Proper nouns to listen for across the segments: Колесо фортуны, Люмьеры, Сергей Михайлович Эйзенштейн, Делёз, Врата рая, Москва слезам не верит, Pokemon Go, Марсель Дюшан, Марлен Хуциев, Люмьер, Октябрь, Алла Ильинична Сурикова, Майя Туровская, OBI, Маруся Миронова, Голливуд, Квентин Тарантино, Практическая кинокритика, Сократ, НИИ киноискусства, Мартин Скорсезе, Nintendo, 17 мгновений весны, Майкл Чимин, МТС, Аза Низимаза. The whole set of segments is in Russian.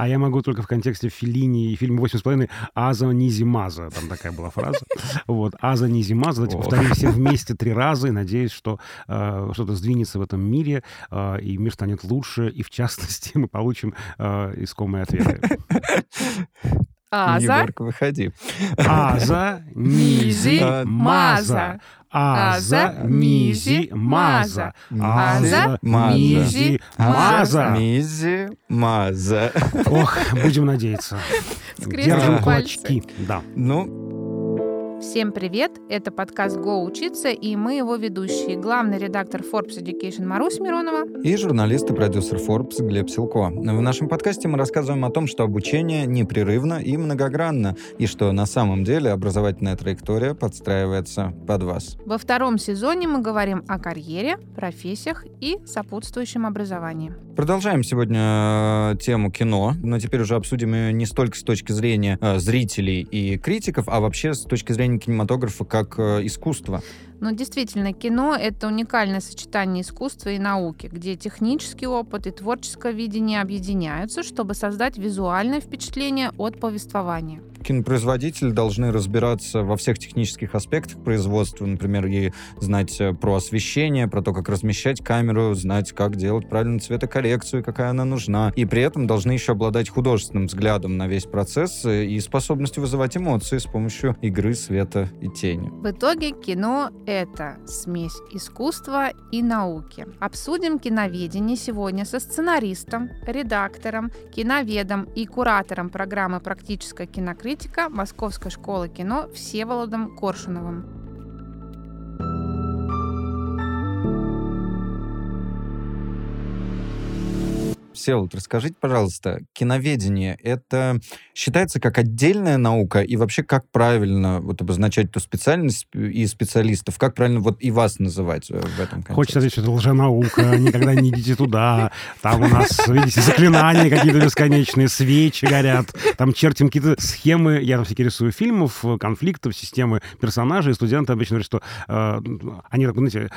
А я могу только в контексте Феллини и фильма «Восемь с половиной» «Аза Низимаза». Там такая была фраза. Вот. «Аза Низимаза». Давайте повторим все вместе 3 раза и надеюсь, что что-то сдвинется в этом мире, и мир станет лучше, и в частности мы получим искомые ответы. Аза. Нью-Йорк, выходи. Аза Низимаза. Аза Низимаза. Аза Низимаза. Низимаза. Ох, будем надеяться. Держим кулачки. Да. Всем привет! Это подкаст «Го учиться» и мы его ведущие. Главный редактор Forbes Education Маруся Миронова и журналист и продюсер Forbes Глеб Силко. В нашем подкасте мы рассказываем о том, что обучение непрерывно и многогранно, и что на самом деле образовательная траектория подстраивается под вас. Во 2-м сезоне мы говорим о карьере, профессиях и сопутствующем образовании. Продолжаем сегодня тему кино, но теперь уже обсудим ее не столько с точки зрения зрителей и критиков, а вообще с точки зрения кинематографа как искусство. Но действительно, кино — это уникальное сочетание искусства и науки, где технический опыт и творческое видение объединяются, чтобы создать визуальное впечатление от повествования. Кинопроизводители должны разбираться во всех технических аспектах производства, например, и знать про освещение, про то, как размещать камеру, знать, как делать правильную цветокоррекцию, какая она нужна. И при этом должны еще обладать художественным взглядом на весь процесс и способностью вызывать эмоции с помощью игры света и тени. В итоге кино — это смесь искусства и науки. Обсудим киноведение сегодня со сценаристом, редактором, киноведом и куратором программы «Практическая кинокритика» Московской школы кино Всеволодом Коршуновым. Всеволод, расскажите, пожалуйста, киноведение — это считается как отдельная наука? И вообще, как правильно вот обозначать эту специальность и специалистов? Как правильно вот и вас называть в этом контексте? Хочется сказать, что это лженаука, никогда не идите туда. Там у нас, видите, заклинания какие-то бесконечные, свечи горят. Там чертим какие-то схемы. Я там всякие рисую фильмов, конфликтов, системы персонажей. Студенты обычно говорят, что они, так, знаете,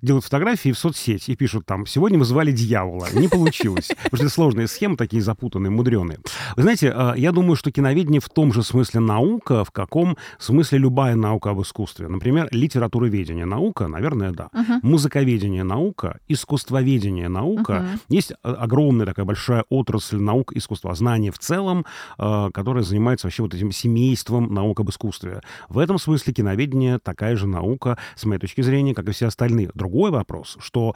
делают фотографии в соцсети и пишут там «Сегодня мы звали дьявола». Не получилось. Училась. Потому что это сложные схемы, такие запутанные, мудреные. Вы знаете, я думаю, что киноведение в том же смысле наука, в каком смысле любая наука об искусстве. Например, литературоведение наука, наверное, да. Музыковедение наука, искусствоведение наука. Есть огромная такая большая отрасль наук искусствознания в целом, которая занимается вообще вот этим семейством наук об искусстве. В этом смысле киноведение такая же наука, с моей точки зрения, как и все остальные. Другой вопрос, что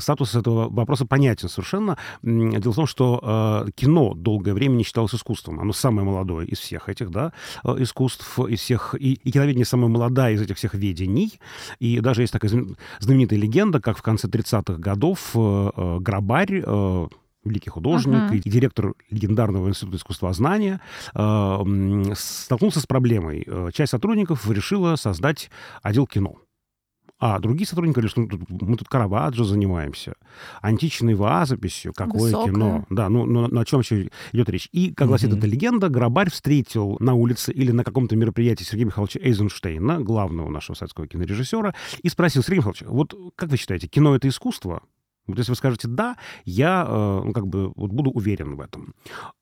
статус этого вопроса понятен совершенно. Дело в том, что кино долгое время не считалось искусством. Оно самое молодое из всех этих, да, искусств, из всех... И киноведение самое молодое из этих всех ведений. И даже есть такая знаменитая легенда, как в конце 30-х годов Грабарь... великий художник и директор легендарного института искусствознания, столкнулся с проблемой. Часть сотрудников решила создать отдел кино. А другие сотрудники говорят, что мы тут Караваджо занимаемся, античной вазописью, какое высокое кино. Да, ну о чем еще идет речь? И, как гласит эта легенда, Грабарь встретил на улице или на каком-то мероприятии Сергея Михайловича Эйзенштейна, главного нашего советского кинорежиссера, и спросил: Сергей Михайлович, вот как вы считаете, кино — это искусство? Вот если вы скажете «да», я буду уверен в этом.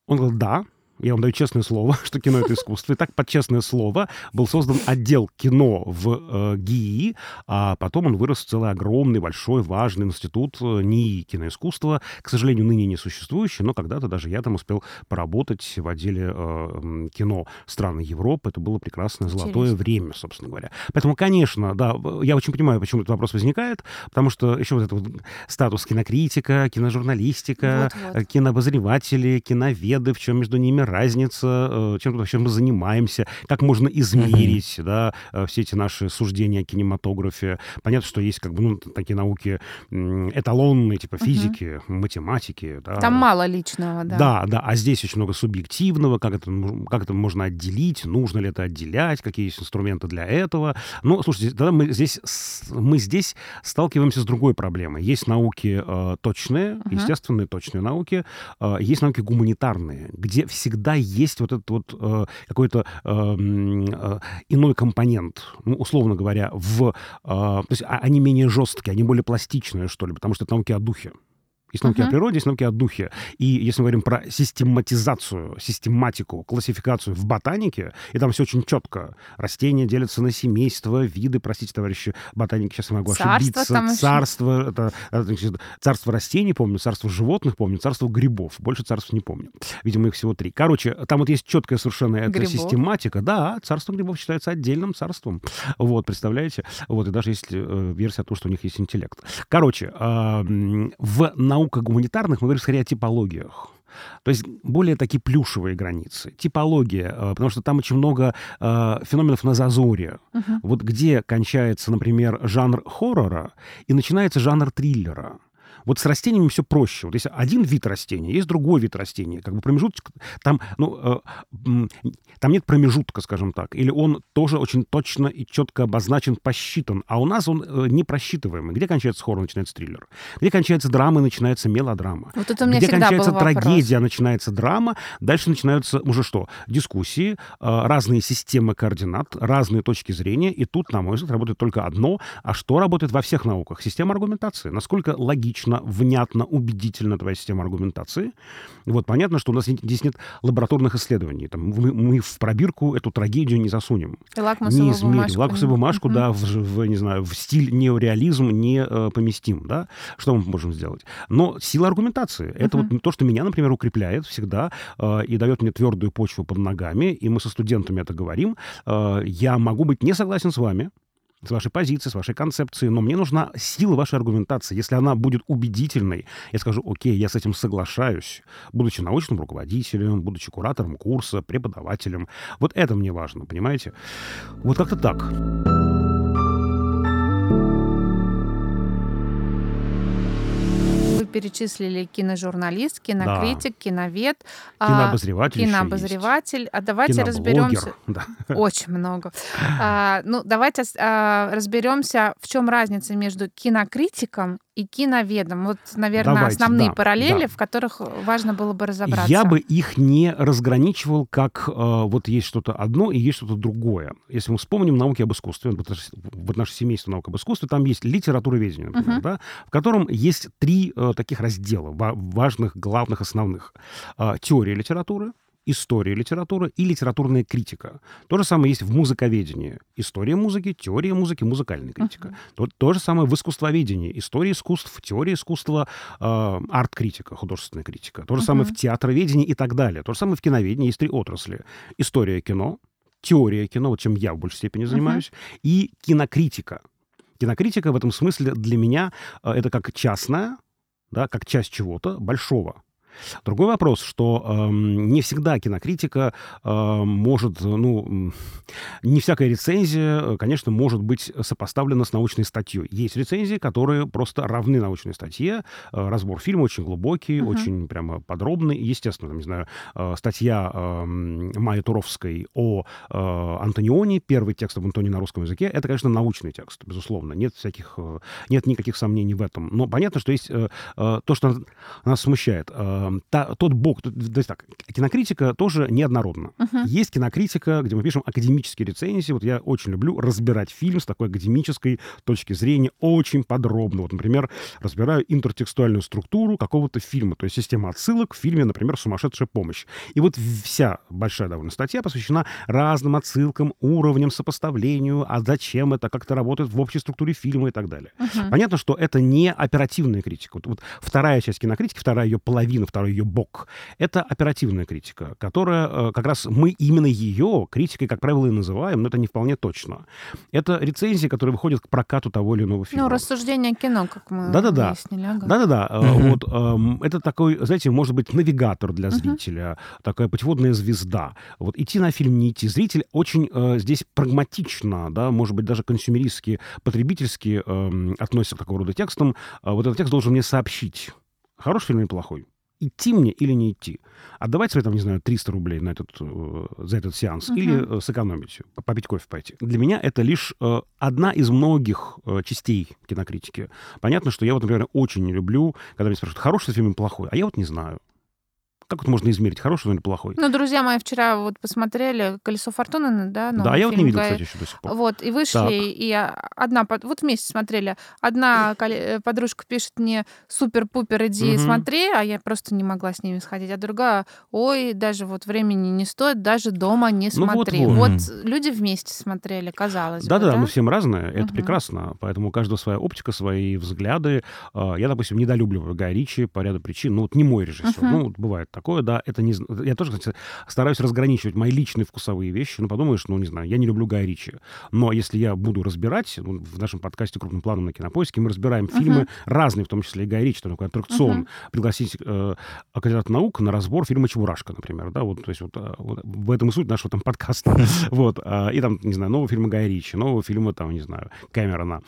Он говорил «да». Я вам даю честное слово, что кино — это искусство. И так, под честное слово, был создан отдел кино в ГИИ, а потом он вырос в целый огромный, большой, важный институт НИИ киноискусства, к сожалению, ныне не существующий, но когда-то даже я там успел поработать в отделе кино стран Европы. Это было прекрасное золотое время, собственно говоря. Поэтому, конечно, да, я очень понимаю, почему этот вопрос возникает, потому что еще вот этот вот статус кинокритика, киножурналистика, кинообозреватели, киноведы, в чем между ними разница, чем вообще мы занимаемся, как можно измерить все эти наши суждения о кинематографе. Понятно, что есть такие науки эталонные, типа физики, математики. Да. Там мало личного, да. Да, а здесь очень много субъективного, как это можно отделить, нужно ли это отделять, какие есть инструменты для этого. Но, слушайте, тогда мы здесь сталкиваемся с другой проблемой. Есть науки точные, естественные точные науки, есть науки гуманитарные, где всегда есть вот этот вот какой-то иной компонент, условно говоря, то есть они менее жесткие, они более пластичные, что ли, потому что это науки о духе. Есть науки о природе, есть науки о духе. И если мы говорим про систематизацию, систематику, классификацию в ботанике, и там все очень четко. Растения делятся на семейства, виды, простите, товарищи ботаники, сейчас я могу ошибиться. Царство, это, царство растений помню, царство животных помню, царство грибов. Больше царств не помню. Видимо, их всего 3. Короче, там вот есть четкая совершенно эта систематика. Да, царство грибов считается отдельным царством. Вот, представляете? Вот, и даже есть версия о том, что у них есть интеллект. Короче, в наука гуманитарных, мы говорим скорее о типологиях. То есть более такие плюшевые границы. Типология, потому что там очень много феноменов на зазоре. Вот где кончается, например, жанр хоррора и начинается жанр триллера. Вот с растениями все проще. Вот есть один вид растения, есть другой вид растения. Как бы промежуток там, ну, там нет промежутка, скажем так. Или он тоже очень точно и четко обозначен, посчитан. А у нас он не просчитываемый. Где кончается хоррор, начинается триллер. где кончается драма, начинается мелодрама. Вот это у меня где кончается трагедия, начинается драма. Дальше начинаются уже что? Дискуссии, разные системы координат, разные точки зрения. И тут, на мой взгляд, работает только одно. А что работает во всех науках? Система аргументации. Насколько логично, внятно, убедительно твоя система аргументации. Вот понятно, что у нас здесь нет лабораторных исследований. Там, мы в пробирку эту трагедию не засунем. Не измерим. Лакмусовую бумажку, да, не знаю, в стиль неореализм не поместим. Да? Что мы можем сделать? Но сила аргументации. Это вот то, что меня, например, укрепляет всегда и дает мне твердую почву под ногами. И мы со студентами это говорим. Я могу быть не согласен с вами, с вашей позиции, с вашей концепцией, но мне нужна сила вашей аргументации. Если она будет убедительной, я скажу, окей, я с этим соглашаюсь, будучи научным руководителем, будучи куратором курса, преподавателем. Вот это мне важно, понимаете? Вот как-то так. Вы перечислили киножурналист, кинокритик, киновед, кинообозреватель. А давайте разберемся. Очень много. Ну, давайте разберемся, в чем разница между кинокритиком и киноведом. Вот, наверное, давайте, основные параллели, в которых важно было бы разобраться. Я бы их не разграничивал, как вот есть что-то одно и есть что-то другое. Если мы вспомним науки об искусстве, вот наше семейство наук об искусстве, там есть литературоведение, например, да, в котором есть 3 таких раздела важных, главных, основных. Теория литературы, история литературы и литературная критика. То же самое есть в музыковедении. История музыки, теория музыки, музыкальная критика. То же самое в искусствоведении. История искусств, теория искусства, арт-критика, художественная критика. То же самое в театроведении и так далее. То же самое в киноведении. Есть 3 отрасли. История кино, теория кино, вот чем я в большей степени занимаюсь, и кинокритика. Кинокритика в этом смысле для меня это как частная, да, как часть чего-то большого. Другой вопрос, что не всегда кинокритика может, ну, не всякая рецензия, конечно, может быть сопоставлена с научной статьей. Есть рецензии, которые просто равны научной статье. Разбор фильма очень глубокий, очень прямо подробный. Естественно, там, не знаю, статья Майи Туровской о Антонионе, первый текст об Антонионе на русском языке, это, конечно, научный текст, безусловно. Нет никаких сомнений в этом. Но понятно, что есть то, что нас смущает. Тот бог... То есть так, кинокритика тоже неоднородна. Есть кинокритика, где мы пишем академические рецензии. Вот я очень люблю разбирать фильм с такой академической точки зрения очень подробно. Вот, например, разбираю интертекстуальную структуру какого-то фильма. То есть система отсылок в фильме, например, «Сумасшедшая помощь». И вот вся большая довольно статья посвящена разным отсылкам, уровням, сопоставлению, а зачем это, как это работает в общей структуре фильма и так далее. Понятно, что это не оперативная критика. Вот вторая часть кинокритики, вторая ее половина, второй ее бок. Это оперативная критика, которая как раз мы именно ее критикой, как правило, и называем, но это не вполне точно. Это рецензии, которые выходят к прокату того или иного фильма. Ну, рассуждение кино, как мы выяснили. Вот это такой, знаете, может быть, навигатор для зрителя, такая путеводная звезда. Вот идти на фильм, не идти. Зритель очень здесь прагматично, да, может быть, даже консюмеристски, потребительски относится к такого рода текстам. Вот этот текст должен мне сообщить, хороший фильм или плохой. Идти мне или не идти? Отдавать свои, там, не знаю, 300 рублей за этот сеанс или сэкономить, попить кофе пойти? Для меня это лишь одна из многих частей кинокритики. Понятно, что я вот, например, очень не люблю, когда меня спрашивают, хороший фильм или плохой, а я вот не знаю. Как вот можно измерить, хороший он или плохой? Ну, друзья мои вчера вот посмотрели «Колесо фортуны», да? Да, я вот не видел, кстати, еще до сих пор. Вот, и вышли, так. И одна... Вот вместе смотрели. Одна подружка пишет мне «Супер-пупер, иди смотри», а я просто не могла с ними сходить. А другая «Ой, даже вот времени не стоит, даже дома не смотри». Ну, вот люди вместе смотрели, казалось бы. Да-да, мы всем разные, это прекрасно. Поэтому у каждого своя оптика, свои взгляды. Я, допустим, недолюбливаю Гая Ричи по ряду причин. Ну, вот не мой режиссер. Ну, бывает такое, да, это не... Я тоже, кстати, стараюсь разграничивать мои личные вкусовые вещи. Ну, подумаешь, ну, не знаю, я не люблю Гая Ричи. Но если я буду разбирать, ну, в нашем подкасте «Крупным планом» на Кинопоиске мы разбираем фильмы разные, в том числе и Гая Ричи, там, такой аттракцион, пригласить кандидата наук на разбор фильма «Чебурашка», например, да, вот, то есть вот в этом и суть нашего там подкаста. Вот, и там, не знаю, нового фильма Гая Ричи, нового фильма, там, не знаю, Кэмерона,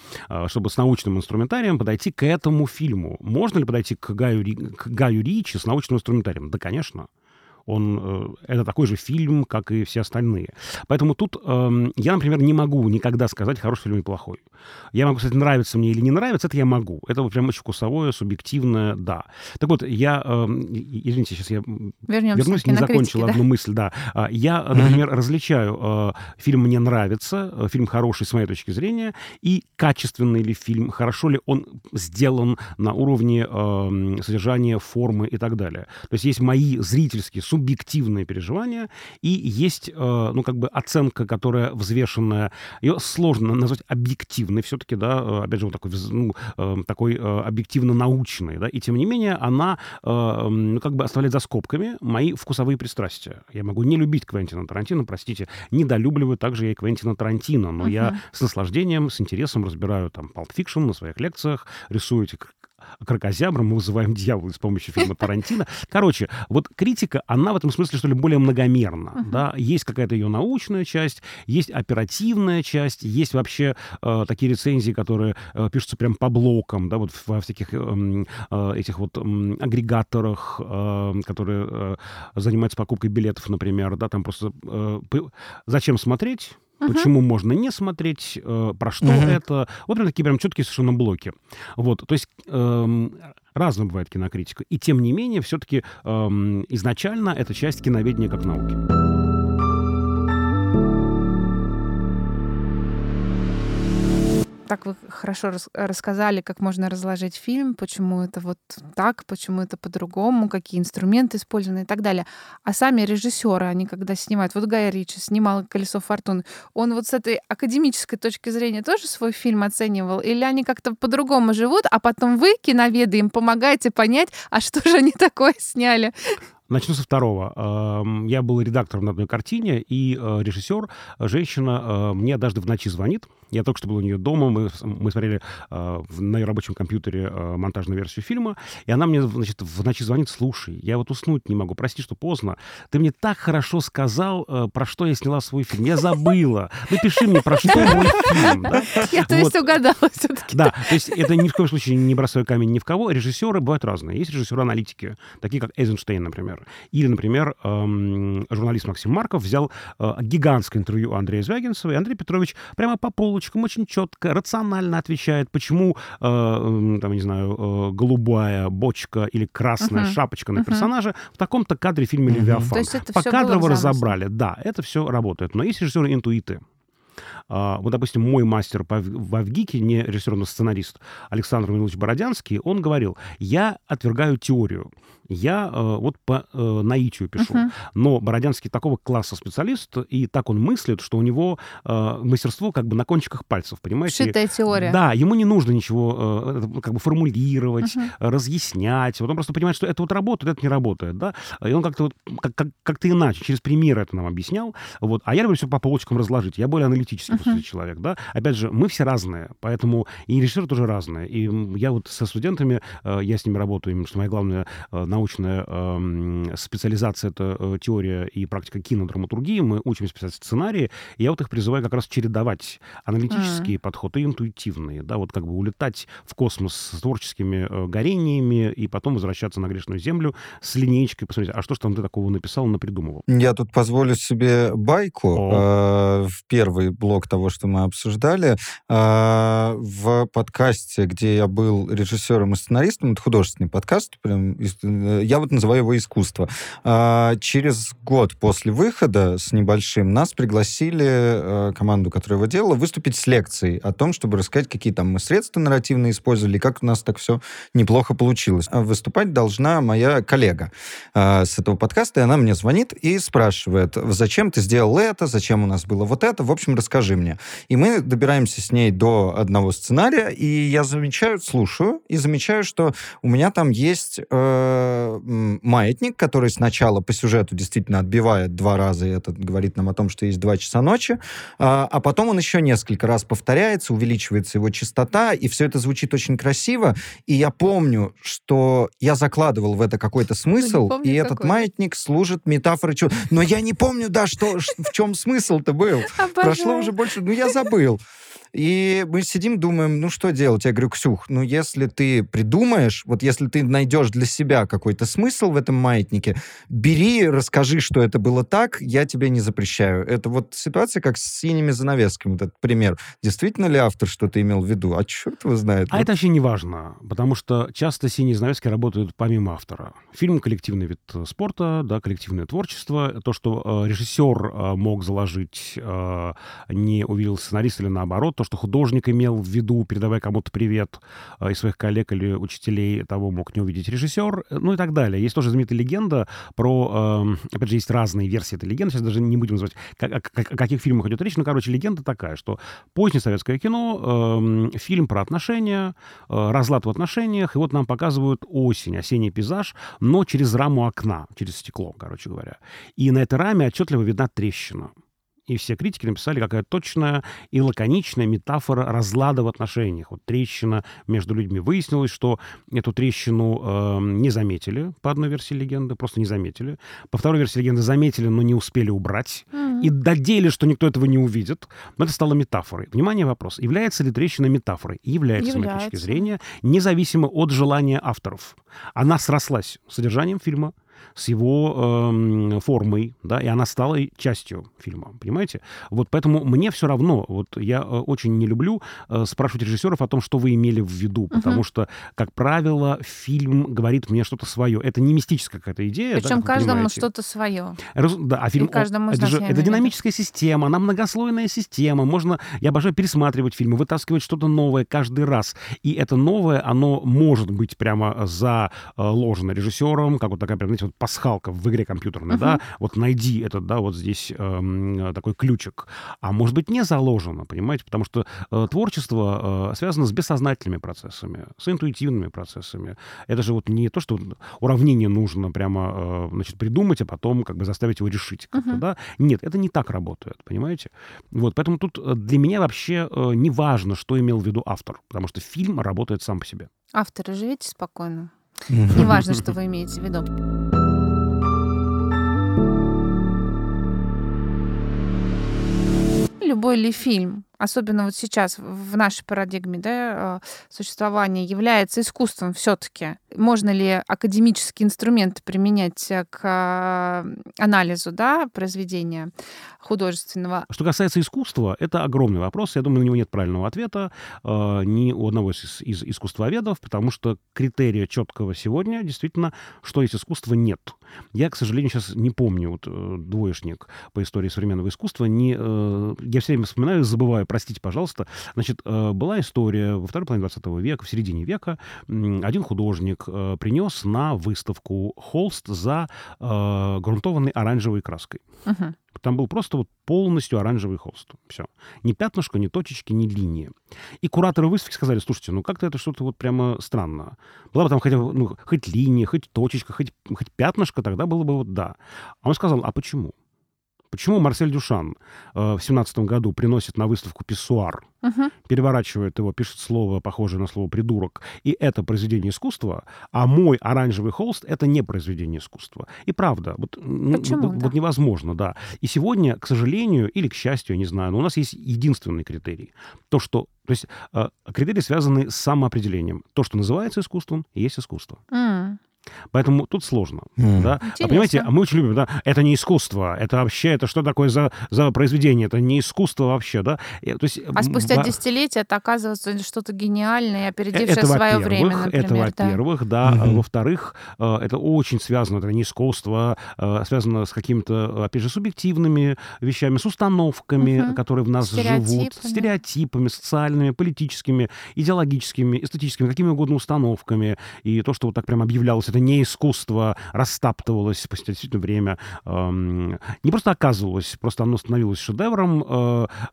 чтобы с научным инструментарием подойти к этому фильму. Можно ли подойти к Гаю Ричи с научным инструментарием? Да, конечно. Это такой же фильм, как и все остальные. Поэтому тут я, например, не могу никогда сказать, хороший фильм или плохой. Я могу сказать, нравится мне или не нравится, это я могу. Это вот прям очень вкусовое, субъективное, да. Так вот, я... извините, сейчас я вернусь, не закончил одну мысль, да. Я, например, различаю, фильм мне нравится, фильм хороший с моей точки зрения, и качественный ли фильм, хорошо ли он сделан на уровне содержания, формы и так далее. То есть есть мои зрительские, субъективные переживания, и есть, ну, как бы оценка, которая взвешенная. Ее сложно назвать объективной все-таки, да, опять же, вот такой, ну, такой объективно-научной, да, и тем не менее она, ну, как бы оставляет за скобками мои вкусовые пристрастия. Я могу не любить Квентина Тарантино, простите, недолюбливаю также я и Квентина Тарантино, но я с наслаждением, с интересом разбираю там Pulp Fiction на своих лекциях, рисую эти... кракозябром, мы вызываем дьявола с помощью фильма Тарантино. Короче, вот критика, она в этом смысле, что ли, более многомерна. Да? Есть какая-то ее научная часть, есть оперативная часть, есть вообще такие рецензии, которые пишутся прям по блокам, да, вот во всяких этих вот агрегаторах, которые занимаются покупкой билетов, например, да, там просто зачем смотреть? Почему можно не смотреть, про что это. Вот прям такие прям четкие совершенно блоки. Вот, то есть разная бывает кинокритика. И тем не менее, все-таки изначально это часть киноведения как науки. Так вы хорошо рассказали, как можно разложить фильм, почему это вот так, почему это по-другому, какие инструменты использованы и так далее. А сами режиссеры, они когда снимают, вот Гай Ричи снимал «Колесо фортуны», он вот с этой академической точки зрения тоже свой фильм оценивал? Или они как-то по-другому живут, а потом вы, киноведы, им помогаете понять, а что же они такое сняли? Начну со второго. Я был редактором на одной картине, и режиссер, женщина, мне однажды в ночи звонит. Я только что был у нее дома, мы смотрели на ее рабочем компьютере монтажную версию фильма, и она мне, значит, в ночи звонит: слушай, я вот уснуть не могу, прости, что поздно, ты мне так хорошо сказал, про что я сняла свой фильм, я забыла, напиши мне, про что мой фильм. Да? Я, то есть, угадала все-таки. Да, то есть это ни в коем случае не бросаю камень ни в кого. Режиссеры бывают разные. Есть режиссеры-аналитики, такие как Эйзенштейн, например. Или, например, журналист Максим Марков взял гигантское интервью Андрея Звягинцева, и Андрей Петрович прямо по полочкам очень четко, рационально отвечает, почему, там, не знаю, голубая бочка или красная шапочка на персонажа в таком-то кадре в фильме «Левиафан». Покадрово разобрали. Да, это все работает. Но есть режиссеры-интуиты. Вот, допустим, мой мастер во ВГИКе, не режиссер, но сценарист, Александр Милович Бородянский, он говорил: я отвергаю теорию, я вот по наитию пишу. Но Бородянский такого класса специалист, и так он мыслит, что у него мастерство как бы на кончиках пальцев, понимаете? Шитая теория. Да, ему не нужно ничего как бы формулировать, разъяснять. Вот он просто понимает, что это вот работает, это не работает, да? И он как-то вот, как-то иначе, через примеры это нам объяснял. Вот. А я люблю все по полочкам разложить. Я более аналитический человек, да. Опять же, мы все разные, поэтому и режиссеры тоже разные. И я вот со студентами, я с ними работаю, потому что моя главная научная специализация — это теория и практика кинодраматургии. Мы учимся писать сценарии, и я вот их призываю как раз чередовать аналитические подходы и интуитивные, да, вот как бы улетать в космос с творческими горениями и потом возвращаться на грешную землю с линеечкой, посмотреть, а что ж там ты такого написал, напридумывал. Я тут позволю себе байку в первый блок того, что мы обсуждали. В подкасте, где я был режиссером и сценаристом, это художественный подкаст, прям, я вот называю его «Искусство». Через год после выхода с небольшим нас пригласили, команду, которая его делала, выступить с лекцией о том, чтобы рассказать, какие там мы средства нарративные использовали, как у нас так все неплохо получилось. Выступать должна моя коллега с этого подкаста, и она мне звонит и спрашивает, зачем ты сделал это, зачем у нас было вот это, в общем, расскажи мне. И мы добираемся с ней до одного сценария, и я слушаю и замечаю, что у меня там есть маятник, который сначала по сюжету действительно отбивает два раза, и это говорит нам о том, что есть 2 часа ночи, а потом он еще несколько раз повторяется, увеличивается его частота, и все это звучит очень красиво, и я помню, что я закладывал в это какой-то смысл, и этот маятник служит метафорой чего. Но я не помню, да, что, в чем смысл-то был. Прошло уже больше... Ну, я забыл. И мы сидим, думаем, ну, что делать? Я говорю, Ксюх, ну, если ты придумаешь, вот если ты найдешь для себя какой-то смысл в этом маятнике, бери, расскажи, что это было так, я тебе не запрещаю. Это вот ситуация, как с синими занавесками, вот этот пример. Действительно ли автор что-то имел в виду? А черт его знает. А вот. Это вообще не важно, потому что часто синие занавески работают помимо автора. Фильм — коллективный вид спорта, да, коллективное творчество. То, что режиссер мог заложить, не увидел сценарист или наоборот, то, что художник имел в виду, передавая кому-то привет из своих коллег или учителей, того мог не увидеть режиссер, ну и так далее. Есть тоже знаменитая легенда про... опять же, есть разные версии этой легенды, сейчас даже не будем называть, о каких фильмах идет речь, но, короче, легенда такая, что позднее советское кино, фильм про отношения, разлад в отношениях, и вот нам показывают осень, осенний пейзаж, но через раму окна, через стекло, короче говоря. И на этой раме отчетливо видна трещина. И все критики написали, какая точная и лаконичная метафора разлада в отношениях. Вот трещина между людьми. Выяснилось, что эту трещину не заметили, по одной версии легенды, просто не заметили. По второй версии легенды заметили, но не успели убрать. Mm-hmm. И додели, что никто этого не увидит. Но это стало метафорой. Внимание, вопрос. Является ли трещина метафорой? Является, с моей точки зрения, независимо от желания авторов. Она срослась с содержанием фильма, с его формой, да, и она стала частью фильма, понимаете? Вот поэтому мне все равно, вот я очень не люблю спрашивать режиссеров о том, что вы имели в виду, потому что, как правило, фильм говорит мне что-то свое. Это не мистическая какая-то идея. Причем да, каждому что-то свое. Да, а фильм... Это динамическая система, она многослойная система. Можно, я обожаю пересматривать фильмы, вытаскивать что-то новое каждый раз. И это новое, оно может быть прямо заложено режиссером, как вот такая, знаете, пасхалка в игре компьютерной, да, вот найди этот, да, вот здесь такой ключик. А может быть, не заложено, понимаете, потому что творчество связано с бессознательными процессами, с интуитивными процессами. Это же вот не то, что уравнение нужно прямо, значит, придумать, а потом как бы заставить его решить как-то, да. Нет, это не так работает, понимаете. Вот, поэтому тут для меня вообще не важно, что имел в виду автор, потому что фильм работает сам по себе. Авторы, живите спокойно. Не важно, что вы имеете в виду. Любой ли фильм, особенно вот сейчас в нашей парадигме, да, существования, является искусством все-таки? Можно ли академические инструменты применять к анализу, да, произведения художественного? Что касается искусства, это огромный вопрос. Я думаю, на него нет правильного ответа ни у одного из искусствоведов, потому что критерия четкого сегодня действительно, что есть искусство, нет. Я, к сожалению, сейчас не помню, вот двоечник по истории современного искусства, я все время вспоминаю, забываю, простите, пожалуйста. Значит, была история во второй половине 20 века, в середине века, один художник принес на выставку холст за грунтованной оранжевой краской. Uh-huh. Там был просто вот полностью оранжевый холст. Все. Ни пятнышко, ни точечки, ни линии. И кураторы выставки сказали, слушайте, ну как-то это что-то вот прямо странно. Была бы там хотя бы, ну, хоть линия, хоть точечка, хоть пятнышко, тогда было бы вот да. А он сказал, а почему? Почему Марсель Дюшан в 17 году приносит на выставку писсуар, переворачивает его, пишет слово, похожее на слово «придурок», и это произведение искусства, а мой оранжевый холст — это не произведение искусства. И правда, вот невозможно, да. И сегодня, к сожалению, или к счастью, я не знаю, но у нас есть единственный критерий. То есть критерии связаны с самоопределением. То, что называется искусством, есть искусство. Поэтому тут сложно. Да? А понимаете, мы очень любим, да, это не искусство, это вообще, это что такое за произведение, это не искусство вообще, да. То есть, а спустя десятилетия это оказывается что-то гениальное, опередившее свое время, например. Это, во-первых, да. Во-вторых, это очень связано, это не искусство, связано с какими-то, опять же, субъективными вещами, с установками, которые в нас живут, стереотипами, социальными, политическими, идеологическими, эстетическими, какими угодно установками. И то, что вот так прям объявлялось, это не искусство, растаптывалось спустя действительно время. Не просто оказывалось, просто оно становилось шедевром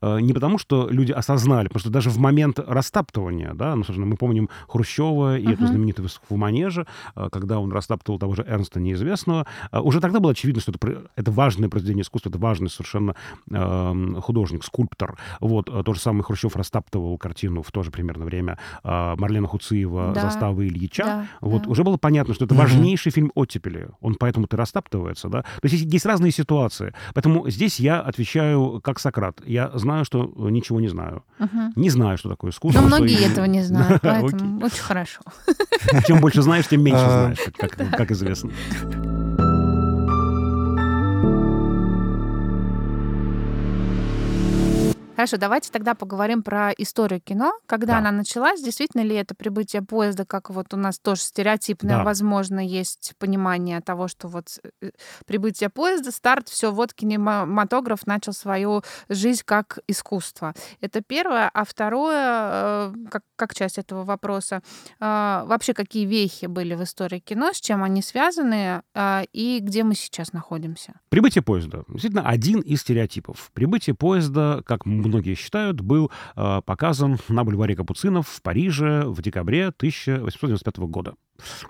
не потому, что люди осознали, потому что даже в момент растаптывания, да, ну, собственно, мы помним Хрущева и эту знаменитую выставку в Манеже, когда он растаптывал того же Эрнста Неизвестного, уже тогда было очевидно, что это важное произведение искусства, это важный совершенно художник, скульптор. Вот, то же самое Хрущев растаптывал картину в то же примерно время Марлена Хуциева «Заставы Ильича». Да, вот, да. Уже было понятно, что это важнейший фильм «Оттепели». Он поэтому-то растаптывается. Да? То есть есть разные ситуации. Поэтому здесь я отвечаю как Сократ. Я знаю, что ничего не знаю. Не знаю, что такое искусство. Но многие этого не знают, поэтому очень хорошо. Чем больше знаешь, тем меньше знаешь, как известно. Хорошо, давайте тогда поговорим про историю кино. Когда она началась, действительно ли это прибытие поезда, как вот у нас тоже стереотипное, возможно, есть понимание того, что вот прибытие поезда, старт, все, вот кинематограф начал свою жизнь как искусство. Это первое. А второе, как часть этого вопроса, вообще какие вехи были в истории кино, с чем они связаны и где мы сейчас находимся? Прибытие поезда. Действительно, один из стереотипов. Прибытие поезда, как многие считают, был показан на бульваре Капуцинов в Париже в декабре 1895 года.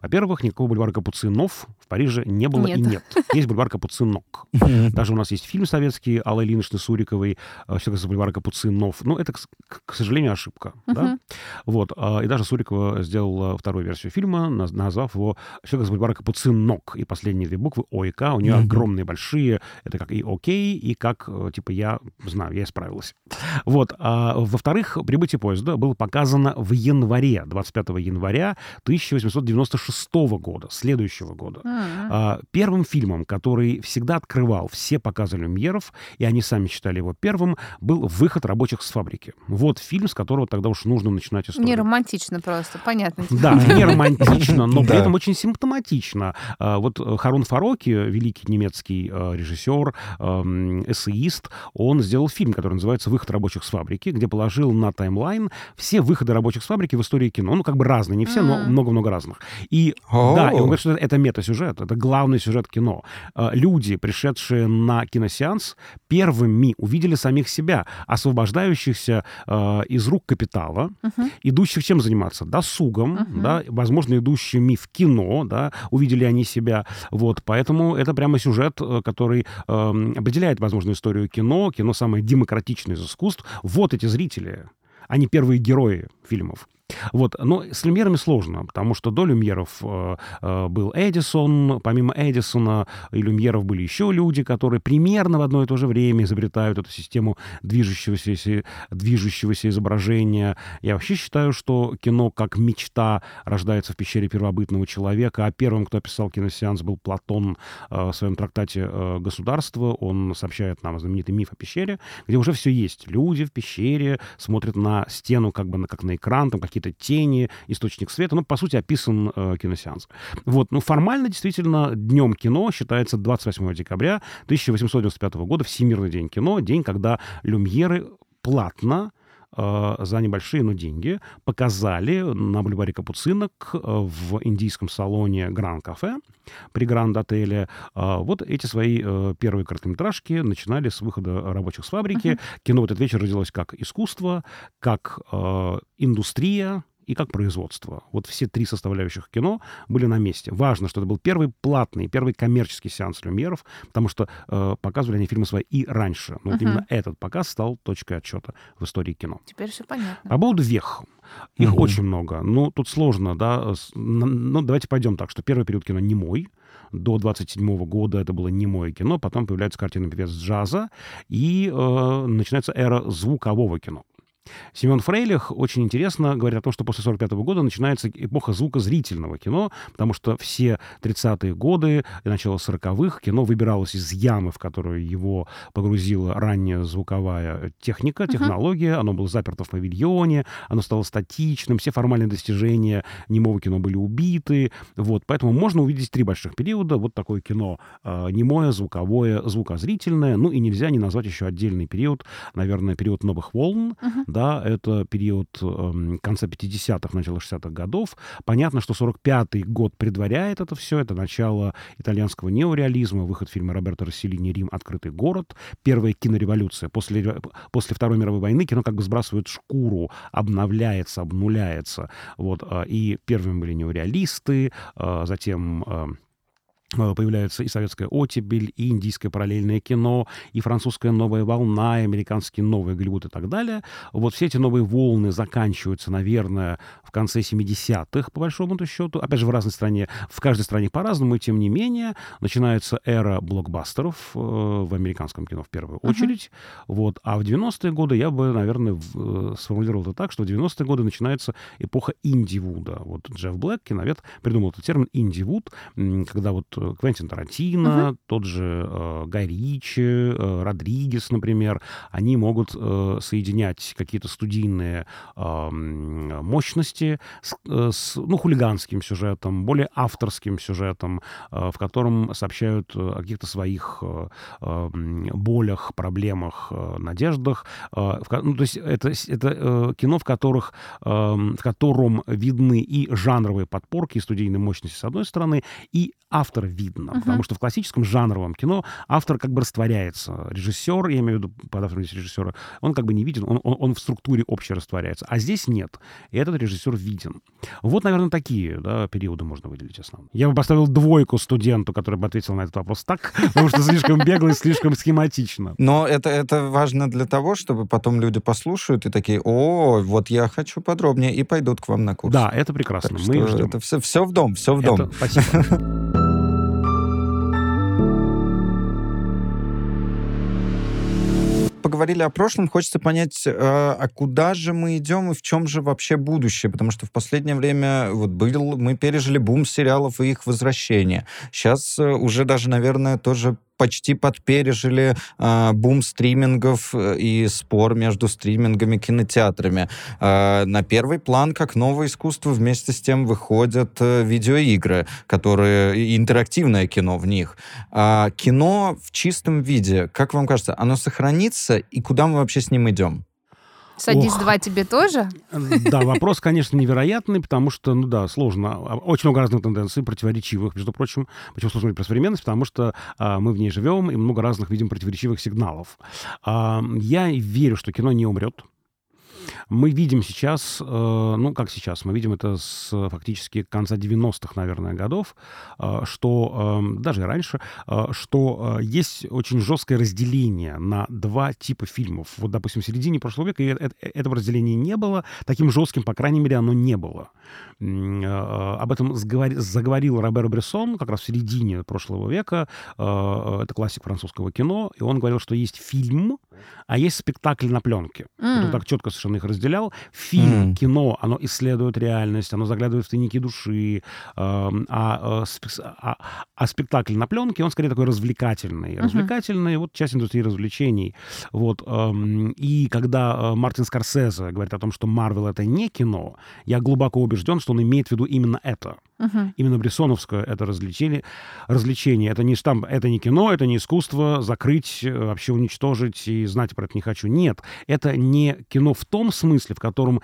Во-первых, никакого бульвара Капуцинов в Париже не было и нет. Есть бульвар Капуцинок. Даже у нас есть фильм советский Аллы Ильиничны Суриковой «Человек из бульвара Капуцинов». Но это, к сожалению, ошибка. Да? Вот. И даже Сурикова сделала вторую версию фильма, назвав его «Человек из бульвара Капуцинок». И последние две буквы О и К у нее огромные, большие. Это как и «Окей», и как типа «Я знаю, я исправилась». Вот. А, во-вторых, прибытие поезда было показано в январе, 25 января 1896 года, следующего года. Первым фильмом, который всегда открывал все показы люмьеров, и они сами считали его первым, был «Выход рабочих с фабрики». Вот фильм, с которого тогда уж нужно начинать историю. Не романтично просто, понятно. Да, не романтично, но при этом очень симптоматично. Вот Харун Фароки, великий немецкий режиссер, эссеист, он сделал фильм, который называется «Выход рабочих с фабрики», где положил на таймлайн все выходы рабочих с фабрики в истории кино. Ну, как бы разные, не все, но много-много разных. И, да, и он говорит, что это мета-сюжет, это главный сюжет кино. Люди, пришедшие на киносеанс, первыми увидели самих себя, освобождающихся из рук капитала, идущих чем заниматься? Досугом, да, возможно, идущими в кино, да, увидели они себя. Вот, поэтому это прямо сюжет, который определяет, возможно, историю кино. Кино самое демократичное из искусств. Вот эти зрители, они первые герои фильмов. Вот. Но с люмьерами сложно, потому что до люмьеров был Эдисон. Помимо Эдисона и люмьеров были еще люди, которые примерно в одно и то же время изобретают эту систему движущегося изображения. Я вообще считаю, что кино как мечта рождается в пещере первобытного человека. А первым, кто описал киносеанс, был Платон в своем трактате «Государство». Он сообщает нам знаменитый миф о пещере, где уже все есть. Люди в пещере смотрят на стену, как на экран, там какие-то тени, источник света. Ну, по сути, описан киносеанс. Вот. Ну, формально, действительно, днем кино считается 28 декабря 1895 года, Всемирный день кино, день, когда люмьеры платно за небольшие, но деньги показали на бульваре Капуцинок в индийском салоне Гранд-кафе при Гранд-отеле. Вот эти свои первые короткометражки начинали с выхода рабочих с фабрики. Кино в этот вечер родилось как искусство, как индустрия и как производство. Вот все три составляющих кино были на месте. Важно, что это был первый платный, первый коммерческий сеанс люмьеров, потому что показывали они фильмы свои и раньше. Но вот именно этот показ стал точкой отсчета в истории кино. Теперь все понятно. По поводу вех. Их очень много. Ну, тут сложно, да. Ну, давайте пойдем так, что первый период кино немой. До 27 года это было немое кино. Потом появляется картина «Певец джаза». И начинается эра звукового кино. Семен Фрейлих очень интересно говорит о том, что после 1945 года начинается эпоха звукозрительного кино, потому что все 30-е годы и начало 40-х кино выбиралось из ямы, в которую его погрузила ранняя звуковая техника, технология. Оно было заперто в павильоне, оно стало статичным, все формальные достижения немого кино были убиты. Вот. Поэтому можно увидеть три больших периода. Вот такое кино немое, звуковое, звукозрительное. Ну и нельзя не назвать еще отдельный период, наверное, период новых волн. Да, это период конца 50-х, начала 60-х годов. Понятно, что 45-й год предваряет это все. Это начало итальянского неореализма, выход фильма Роберто Росселлини «Рим. Открытый город», первая кинореволюция. После Второй мировой войны кино как бы сбрасывает шкуру, обновляется, обнуляется. Вот, и первыми были неореалисты, затем... появляются и советская оттепель, и индийское параллельное кино, и французская новая волна, и американский новый Голливуд и так далее. Вот все эти новые волны заканчиваются, наверное, в конце 70-х, по большому счету. Опять же, в разной стране, в каждой стране по-разному, и тем не менее начинается эра блокбастеров в американском кино в первую очередь. Вот. А в 90-е годы я бы, наверное, сформулировал это так, что в 90-е годы начинается эпоха инди-вуда. Вот Джефф Блэк, киновед, придумал этот термин инди-вуд, когда вот Квентин Тарантино, тот же Гай Ричи, Родригес, например, они могут соединять какие-то студийные мощности с хулиганским сюжетом, более авторским сюжетом, в котором сообщают о каких-то своих болях, проблемах, надеждах. То есть это кино, в котором видны и жанровые подпорки, и студийные мощности с одной стороны, и автор видно, потому что в классическом жанровом кино автор как бы растворяется. Режиссер, я имею в виду под автором здесь режиссера, он как бы не виден, он в структуре общей растворяется. А здесь нет. И этот режиссер виден. Вот, наверное, такие периоды можно выделить основные. Я бы поставил 2 студенту, который бы ответил на этот вопрос так, потому что слишком бегло и слишком схематично. Но это важно для того, чтобы потом люди послушают и такие: о, вот я хочу подробнее, и пойдут к вам на курс. Да, это прекрасно. Мы ждем. Это все в дом, все в дом. Спасибо. Поговорили о прошлом, хочется понять, а куда же мы идем и в чем же вообще будущее, потому что в последнее время мы пережили бум сериалов и их возвращение. Сейчас уже даже, наверное, тоже почти подпережили бум стримингов и спор между стримингами и кинотеатрами. На первый план, как новое искусство, вместе с тем выходят видеоигры, которые интерактивное кино в них. Кино в чистом виде, как вам кажется, оно сохранится, и куда мы вообще с ним идем? «Садись, два» тебе тоже? Да, вопрос, конечно, невероятный, потому что, сложно. Очень много разных тенденций, противоречивых, между прочим. Почему сложно говорить про современность? Потому что мы в ней живем, и много разных видим противоречивых сигналов. Я верю, что кино не умрет. Мы видим сейчас, мы видим это с фактически конца 90-х, наверное, годов, что, даже и раньше, что есть очень жесткое разделение на два типа фильмов. Вот, допустим, в середине прошлого века этого разделения не было, таким жестким, по крайней мере, оно не было. Об этом заговорил Робер Брессон как раз в середине прошлого века, это классик французского кино, и он говорил, что есть фильм, а есть спектакль на пленке. Он так четко совершенно их разделял. Фильм, кино, оно исследует реальность, оно заглядывает в тайники души, а спектакль на пленке, он скорее такой развлекательный. Развлекательный, вот часть индустрии развлечений. Вот. И когда Мартин Скорсезе говорит о том, что Марвел — это не кино, я глубоко убежден, что он имеет в виду именно это. Именно брессоновское это развлечение. Это не штамп, это не кино, это не искусство, закрыть, вообще уничтожить и знать про это не хочу. Нет, это не кино в том смысле, в котором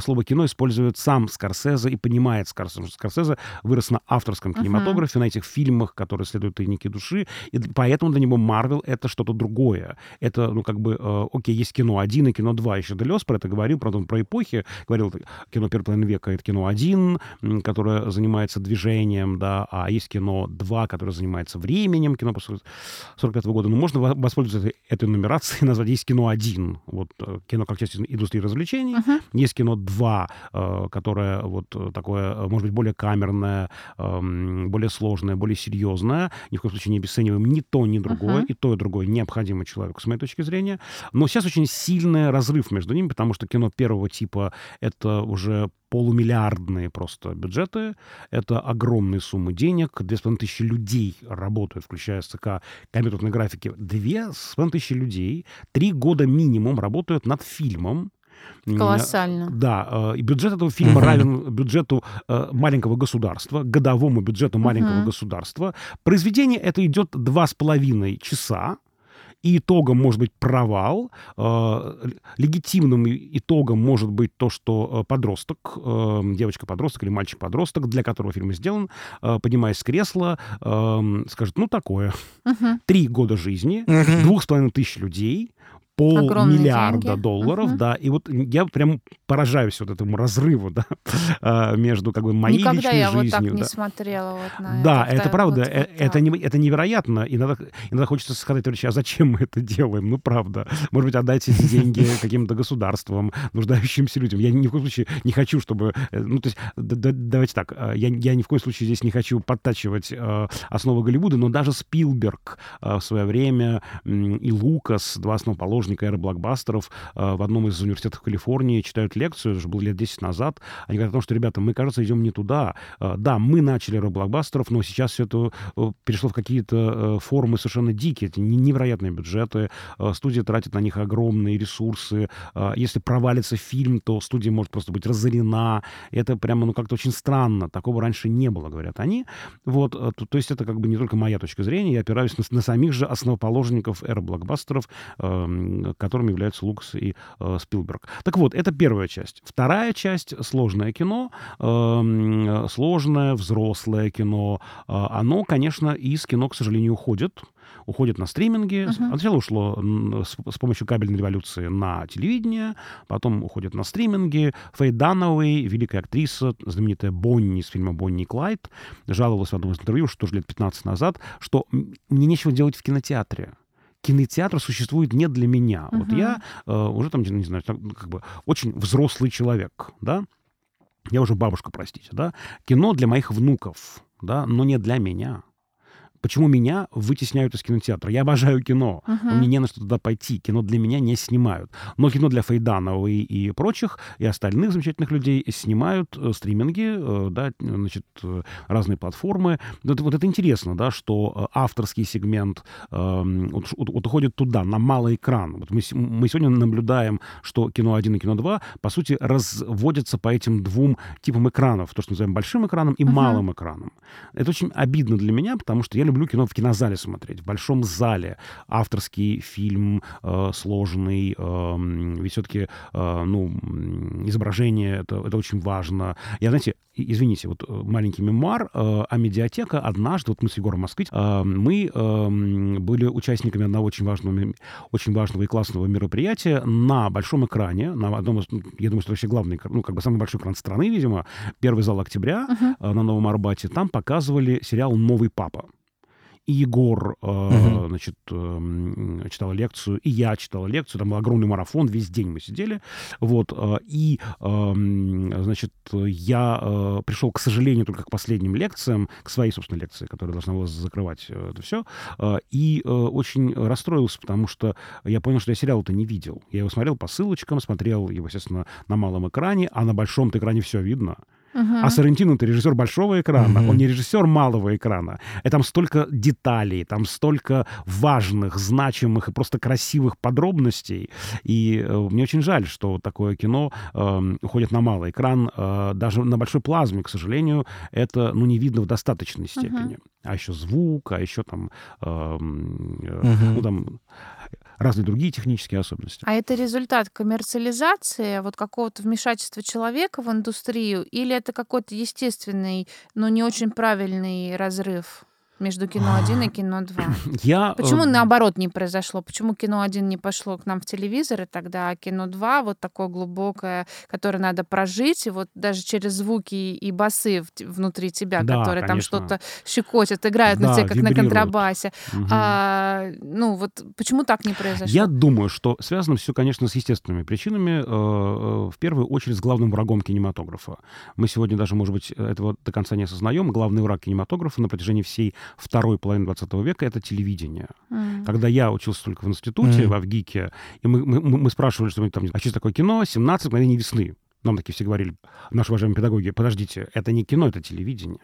слово «кино» использует сам Скорсезе и понимает Скорсезе. Скорсезе вырос на авторском кинематографе, на этих фильмах, которые следуют «Тайники души», и поэтому для него Марвел — это что-то другое. Это, окей, есть кино 1 и кино 2. Еще Делёз про это говорил, правда, он про эпохи говорил. Кино первой половины века — это кино 1, которое занимает занимается движением, да, а есть кино 2, которое занимается временем, кино после 45-го года. Но можно воспользоваться этой нумерацией и назвать: есть кино 1, вот, кино как часть индустрии развлечений, есть кино 2, которое вот такое, может быть, более камерное, более сложное, более серьезное. Ни в коем случае не обесцениваем ни то, ни другое. И то, и другое необходимо человеку, с моей точки зрения. Но сейчас очень сильный разрыв между ними, потому что кино первого типа — это уже полумиллиардные просто бюджеты. Это огромные суммы денег. 2500 людей работают, включая с ЦК компьютерной графики. 2500 людей 3 года минимум работают над фильмом. Колоссально. Да. И бюджет этого фильма равен бюджету маленького государства, годовому бюджету маленького государства. Произведение это идет 2,5 часа. И итогом может быть провал. Легитимным итогом может быть то, что подросток, девочка-подросток или мальчик-подросток, для которого фильм сделан, поднимаясь с кресла, скажет: ну, такое. 3 года жизни, 2500 людей, $500 миллиарда, да, и вот я прям поражаюсь вот этому разрыву, да, между как бы моей никогда личной жизнью. Никогда я вот так не смотрела вот на да, это правда, вот, это невероятно, и иногда хочется сказать: а зачем мы это делаем, ну правда, может быть, отдайте деньги каким-то государствам, нуждающимся людям. Я ни в коем случае не хочу, чтобы, ну то есть, давайте так, я ни в коем случае здесь не хочу подтачивать основы Голливуда, но даже Спилберг в свое время и Лукас, два основоположника эры блокбастеров, в одном из университетов Калифорнии читают лекцию, это же было лет 10 назад, они говорят о том, что, ребята, мы, кажется, идем не туда. Да, мы начали эру блокбастеров, но сейчас все это перешло в какие-то формы совершенно дикие, это невероятные бюджеты, студии тратят на них огромные ресурсы, если провалится фильм, то студия может просто быть разорена, это прямо, ну, как-то очень странно, такого раньше не было, говорят они. Вот, то есть это как бы не только моя точка зрения, я опираюсь на самих же основоположников эры блокбастеров, которым являются Лукас и Спилберг. Так вот, это первая часть. Вторая часть — сложное кино, сложное взрослое кино. Оно, конечно, из кино, к сожалению, уходит на стриминги. Сначала ушло с помощью кабельной революции на телевидение, потом уходит на стриминги. Фэй Данауэй, великая актриса, знаменитая Бонни из фильма «Бонни и Клайд», жаловалась в одном из интервью, что тоже лет 15 назад, что мне нечего делать в кинотеатре. Кинотеатр существует не для меня. Вот я уже там, не знаю, как бы очень взрослый человек, да? Я уже бабушка, простите, да? Кино для моих внуков, да? Но не для меня. Почему меня вытесняют из кинотеатра? Я обожаю кино. Мне не на что туда пойти. Кино для меня не снимают. Но кино для Фейдановой и прочих, и остальных замечательных людей снимают стриминги, да, значит, разные платформы. Вот это интересно, да, что авторский сегмент уходит туда, на малый экран. Вот мы сегодня наблюдаем, что кино 1 и кино 2, по сути, разводятся по этим двум типам экранов. То, что называем большим экраном и малым экраном. Это очень обидно для меня, потому что я люблю кино в кинозале смотреть, в большом зале. Авторский фильм, сложный, ведь все-таки изображение, это очень важно. Я, знаете, извините, вот маленький мемуар, а медиатека однажды, вот мы с Егором Москвич, мы были участниками одного очень важного и классного мероприятия на большом экране, на одном из, я думаю, что вообще главный, ну, как бы самый большой экран страны, видимо, первый зал октября на Новом Арбате, там показывали сериал «Новый папа». И Егор, значит, читал лекцию, и я читал лекцию. Там был огромный марафон, весь день мы сидели. Вот, и, значит, я пришел, к сожалению, только к последним лекциям, к своей, собственно, лекции, которая должна была закрывать это все. И очень расстроился, потому что я понял, что я сериал-то не видел. Я его смотрел по ссылочкам, смотрел его, естественно, на малом экране, а на большом-то экране все видно. А Соррентино-то режиссер большого экрана, он не режиссер малого экрана. И там столько деталей, там столько важных, значимых и просто красивых подробностей. И мне очень жаль, что такое кино уходит на малый экран. Даже на большой плазме, к сожалению, это не видно в достаточной степени. А еще звук, а еще там... разные другие технические особенности. А это результат коммерциализации, вот какого-то вмешательства человека в индустрию, или это какой-то естественный, но не очень правильный разрыв? между кино 1 и кино 2? Почему наоборот не произошло? Почему кино 1 не пошло к нам в телевизор, и тогда кино 2 вот такое глубокое, которое надо прожить, и вот даже через звуки и басы внутри тебя, да, которые конечно. Там что-то щекотят, играют да, на тебя, как вибрируют. На контрабасе. Угу. Ну вот почему так не произошло? Я думаю, что связано все, конечно, с естественными причинами. В первую очередь с главным врагом кинематографа. Мы сегодня даже, может быть, этого до конца не осознаем. Главный враг кинематографа на протяжении всей второй половины 20 века — это телевидение. Mm-hmm. Когда я учился только в институте, mm-hmm. во ВГИКе, и мы спрашивали, что там, а что такое кино? «17 мгновений весны». Нам такие все говорили, наши уважаемые педагоги, подождите, это не кино, это телевидение.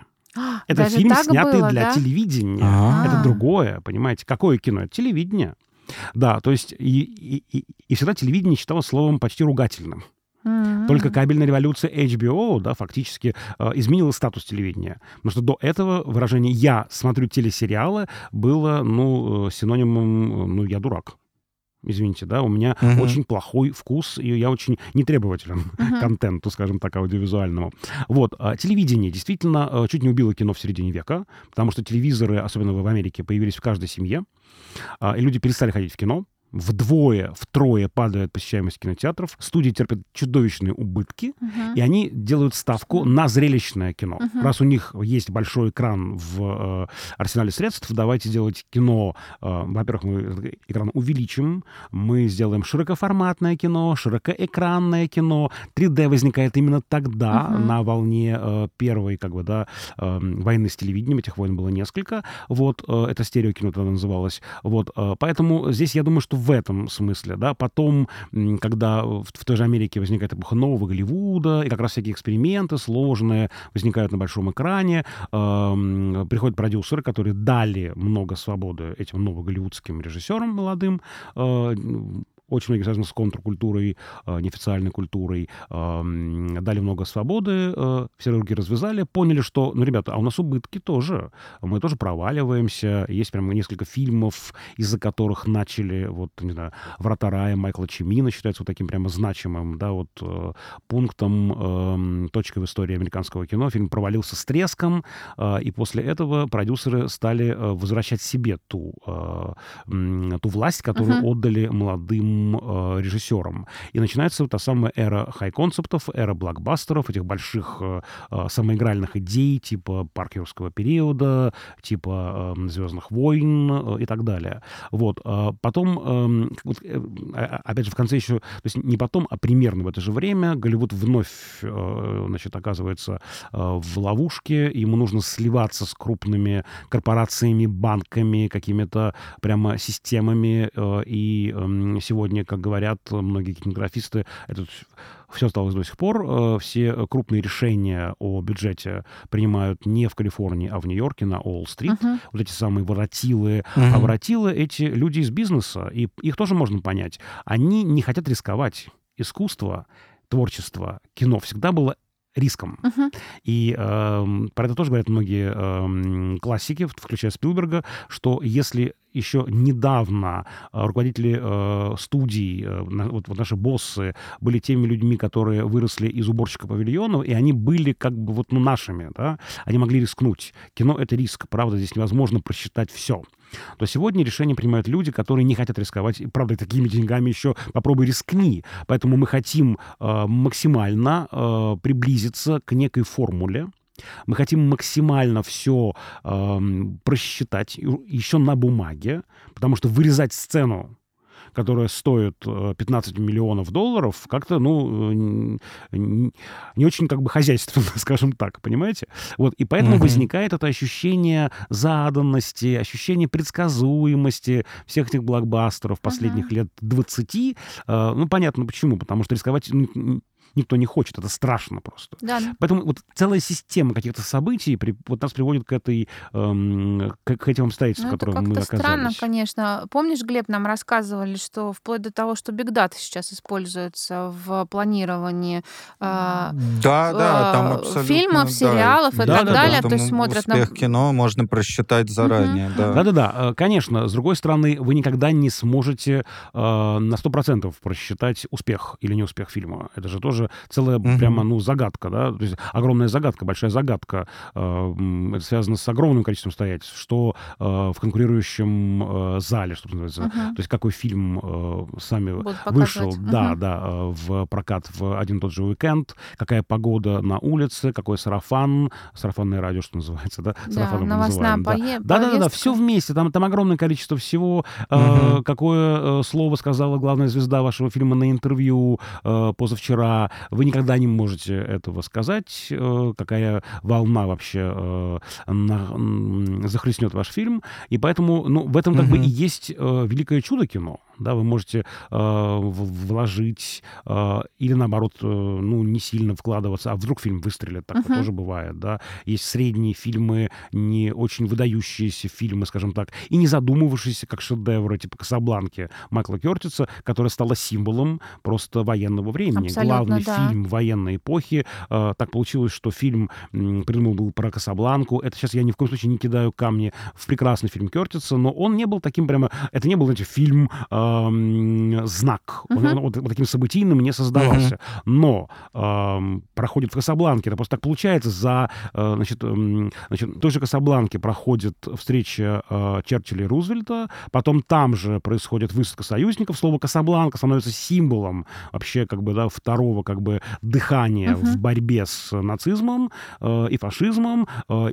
Это даже фильм, снятый было, для да? телевидения. А-а-а. Это другое, понимаете? Какое кино? Это телевидение. Да, то есть и всегда телевидение считалось словом почти ругательным. Только кабельная революция HBO, да, фактически изменила статус телевидения. Потому что до этого выражение «я смотрю телесериалы» было, ну, синонимом «ну, я дурак». Извините, да, у меня очень плохой вкус, и я очень нетребователен к контенту, скажем так, аудиовизуальному. Вот, телевидение действительно чуть не убило кино в середине века, потому что телевизоры, особенно в Америке, появились в каждой семье, и люди перестали ходить в кино. Вдвое, втрое падает посещаемость кинотеатров, студии терпят чудовищные убытки, и они делают ставку на зрелищное кино. Раз у них есть большой экран в арсенале средств, давайте делать кино. Во-первых, мы экран увеличим, мы сделаем широкоформатное кино, широкоэкранное кино. 3D возникает именно тогда, на волне первой войны с телевидением. Этих войн было несколько. Вот, это стереокино тогда называлось. Вот, поэтому здесь, я думаю, что в этом смысле, да, потом, когда в той же Америке возникает эпоха нового Голливуда, и как раз всякие эксперименты сложные возникают на большом экране, приходят продюсеры, которые дали много свободы этим новоголливудским режиссерам молодым, очень многие связаны с контркультурой, неофициальной культурой, дали много свободы, все руки развязали, поняли, что, ну, ребята, а у нас убытки тоже, мы тоже проваливаемся, есть прям несколько фильмов, из-за которых начали, вот, не знаю, «Врата рая» Майкла Чимина считается вот таким прямо значимым, да, вот пунктом, точкой в истории американского кино, фильм провалился с треском, и после этого продюсеры стали возвращать себе ту власть, которую отдали молодым режиссером. И начинается та самая эра хай-концептов, эра блокбастеров, этих больших самоигральных идей типа паркерского периода, типа «Звездных войн» и так далее. Вот. Потом, опять же, в конце еще, то есть не потом, а примерно в это же время Голливуд вновь, значит, оказывается в ловушке, ему нужно сливаться с крупными корпорациями, банками, какими-то прямо системами, и сегодня, как говорят многие кинематографисты, это все осталось до сих пор. Все крупные решения о бюджете принимают не в Калифорнии, а в Нью-Йорке, на Уолл-стрит. Вот эти самые воротилы. А воротилы — эти люди из бизнеса, и их тоже можно понять. Они не хотят рисковать. Искусство, творчество, кино всегда было риском. И про это тоже говорят многие классики, включая Спилберга, что если еще недавно руководители студий, вот наши боссы, были теми людьми, которые выросли из уборщика павильонов, и они были как бы вот ну, нашими, да? Они могли рискнуть. Кино — это риск, правда, здесь невозможно просчитать все. То сегодня решения принимают люди, которые не хотят рисковать. И, правда, такими деньгами еще попробуй рискни. Поэтому мы хотим максимально приблизиться к некой формуле. Мы хотим максимально все просчитать еще на бумаге, потому что вырезать сцену, которая стоит $15 миллионов, как-то, ну, не очень как бы хозяйственно, скажем так, понимаете? Вот, и поэтому возникает это ощущение заданности, ощущение предсказуемости всех этих блокбастеров последних лет 20. Ну, понятно почему, потому что рисковать никто не хочет, это страшно просто. Да. Поэтому вот целая система каких-то событий вот нас приводит к к этим обстоятельствам, в которых мы оказались. Это как-то странно, конечно. Помнишь, Глеб, нам рассказывали, что вплоть до того, что бигдата сейчас используется в планировании фильмов, сериалов и так далее. То есть смотрят на кино можно просчитать заранее. Да-да-да, конечно. С другой стороны, вы никогда не сможете на 100% просчитать успех или неуспех фильма. Это же тоже это целая прямо, ну, загадка, да, то есть огромная загадка, большая загадка. Это связано с огромным количеством обстоятельств, что в конкурирующем зале, что называется, то есть какой фильм сами вышел, да, да, в прокат в один и тот же уикенд, какая погода на улице, какой сарафан, сарафанное радио, что называется, да, сарафаном называем. Да, все вместе, там огромное количество всего, какое слово сказала главная звезда вашего фильма на интервью позавчера, вы никогда не можете этого сказать, какая волна вообще захлестнет ваш фильм, и поэтому, ну, в этом как бы и есть великое чудо кино. Да, вы можете вложить или, наоборот, ну, не сильно вкладываться, а вдруг фильм выстрелит, так тоже бывает, да. Есть средние фильмы, не очень выдающиеся фильмы, скажем так, и не задумывавшиеся, как шедевры, типа «Касабланки» Майкла Кёртиса, которая стала символом просто военного времени. Абсолютно, главный фильм военной эпохи. Так получилось, что фильм придумал был про «Касабланку». Это сейчас я ни в коем случае не кидаю камни в прекрасный фильм Кёртиса, но он не был таким прямо... Это не был, знаете, фильм... знак. Он вот таким событийным не создавался. Но проходит в «Касабланке». Это просто так получается. За той же «Касабланке» проходит встреча Черчилля и Рузвельта. Потом там же происходит высадка союзников. Слово «Касабланка» становится символом вообще как бы, да, второго как бы дыхания в борьбе с нацизмом и фашизмом.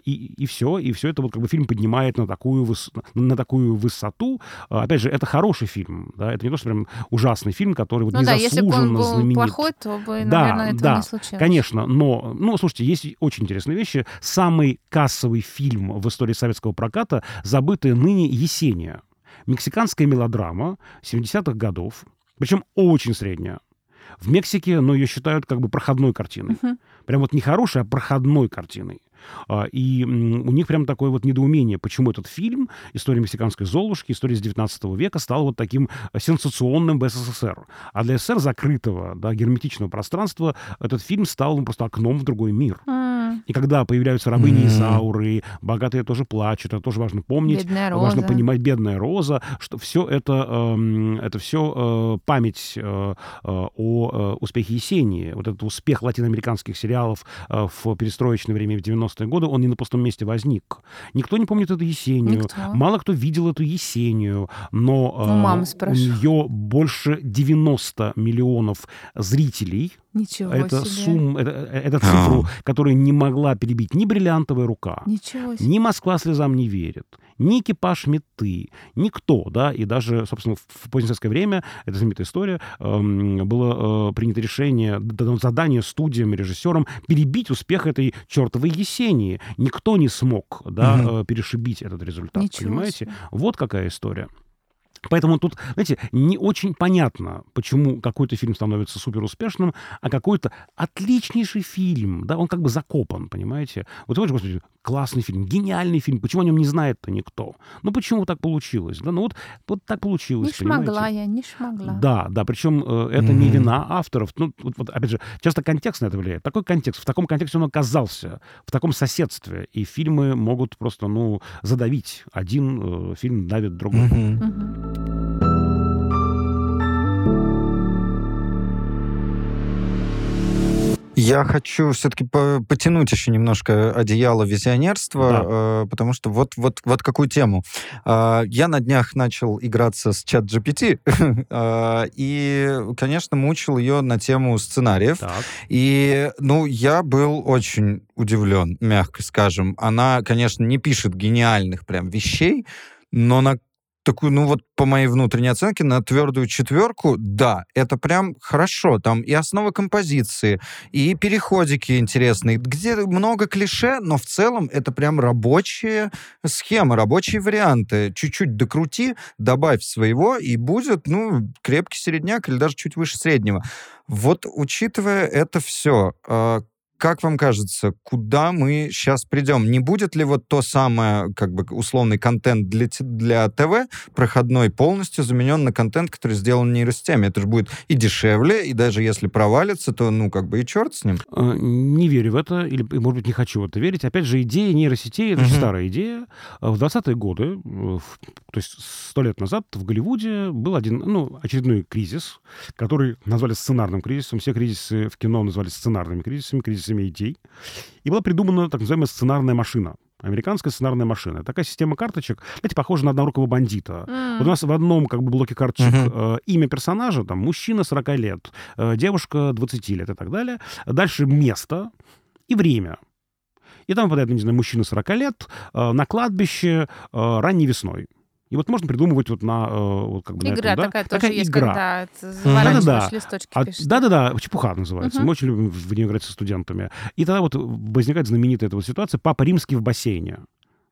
И все. И все это вот как бы фильм поднимает на такую, на такую высоту. Опять же, это хороший фильм. Да, это не то, что прям ужасный фильм, который вот незаслуженно знаменит. Ну да, если бы он был плохой, то бы, наверное, этого не случилось. Да, конечно, но, ну, слушайте, есть очень интересные вещи. Самый кассовый фильм в истории советского проката «Забытая ныне Есения». Мексиканская мелодрама 70-х годов, причем очень средняя. В Мексике, но ее считают как бы проходной картиной. Прям вот не хорошей, а проходной картиной. И у них прям такое вот недоумение, почему этот фильм, история мексиканской Золушки, история с 19 века, стал вот таким сенсационным в СССР. А для СССР закрытого, да, герметичного пространства этот фильм стал просто окном в другой мир. И когда появляются рабыни Изауры, богатые тоже плачут, это тоже важно помнить, важно понимать, «Бедная роза», что все это все память о успехе Есении. Вот этот успех латиноамериканских сериалов в перестроечное время, в 90-е годы, он не на пустом месте возник. Никто не помнит эту Есению. Мало кто видел эту Есению, но у нее больше 90 миллионов зрителей. Ничего это себе. Это цифру, которую не могла перебить ни «Бриллиантовая рука», ни «Москва слезам не верит», ни «Экипаж Меты», никто, да, и даже, собственно, в позднесоветское время, это знаменитая история, было принято решение, задание студиям, режиссерам перебить успех этой чертовой Есении. Никто не смог, да, перешибить этот результат, понимаете? Вот какая история. Поэтому тут, знаете, не очень понятно, почему какой-то фильм становится суперуспешным, а какой-то отличнейший фильм, да, он как бы закопан, понимаете? Вот вы же, господи, классный фильм, гениальный фильм, почему о нем не знает-то никто? Ну, почему так получилось? Да, ну, вот так получилось, понимаете? Не смогла я, не смогла. Да, да, причем это не вина авторов. Ну, вот, опять же, часто контекст на это влияет. Такой контекст, в таком контексте он оказался, в таком соседстве, и фильмы могут просто, ну, задавить. Один фильм давит другой. Я хочу все-таки потянуть еще немножко одеяло визионерства, потому что вот какую тему. Я на днях начал играться с ChatGPT и, конечно, мучил ее на тему сценариев. И, ну, я был очень удивлен, мягко скажем. Она, конечно, не пишет гениальных прям вещей, но на такую, ну вот по моей внутренней оценке, на твердую четверку, да, это прям хорошо. Там и основы композиции, и переходики интересные, где много клише, но в целом это прям рабочие схемы, рабочие варианты. Чуть-чуть докрути, добавь своего, и будет, ну, крепкий середняк или даже чуть выше среднего. Вот учитывая это все, Как вам кажется, куда мы сейчас придем? Не будет ли вот то самое, как бы, условный контент для ТВ проходной полностью заменен на контент, который сделан нейросетями? Это же будет и дешевле, и даже если провалится, то, ну, как бы и черт с ним. Не верю в это, или, может быть, не хочу в это верить. Опять же, идея нейросетей, это же старая идея. В 20-е годы, то есть 100 лет назад, в Голливуде был очередной кризис, который назвали сценарным кризисом. Все кризисы в кино назвали сценарными кризисами, идей. И была придумана так называемая сценарная машина. Американская сценарная машина. Такая система карточек, знаете, похожа на однорукого бандита. Вот у нас в одном, как бы, блоке карточек имя персонажа, там, мужчина 40 лет, девушка 20 лет и так далее. Дальше место и время. И там выпадает, не знаю, мужчина 40 лет на кладбище ранней весной. И вот можно придумывать вот на... как бы игра на этом, такая, да? Тоже такая есть, игра. Когда заворачиваешь листочки, пишешь. Да-да-да, чепуха называется. Мы очень любим в нее играть со студентами. И тогда вот возникает знаменитая эта вот ситуация «Папа Римский в бассейне».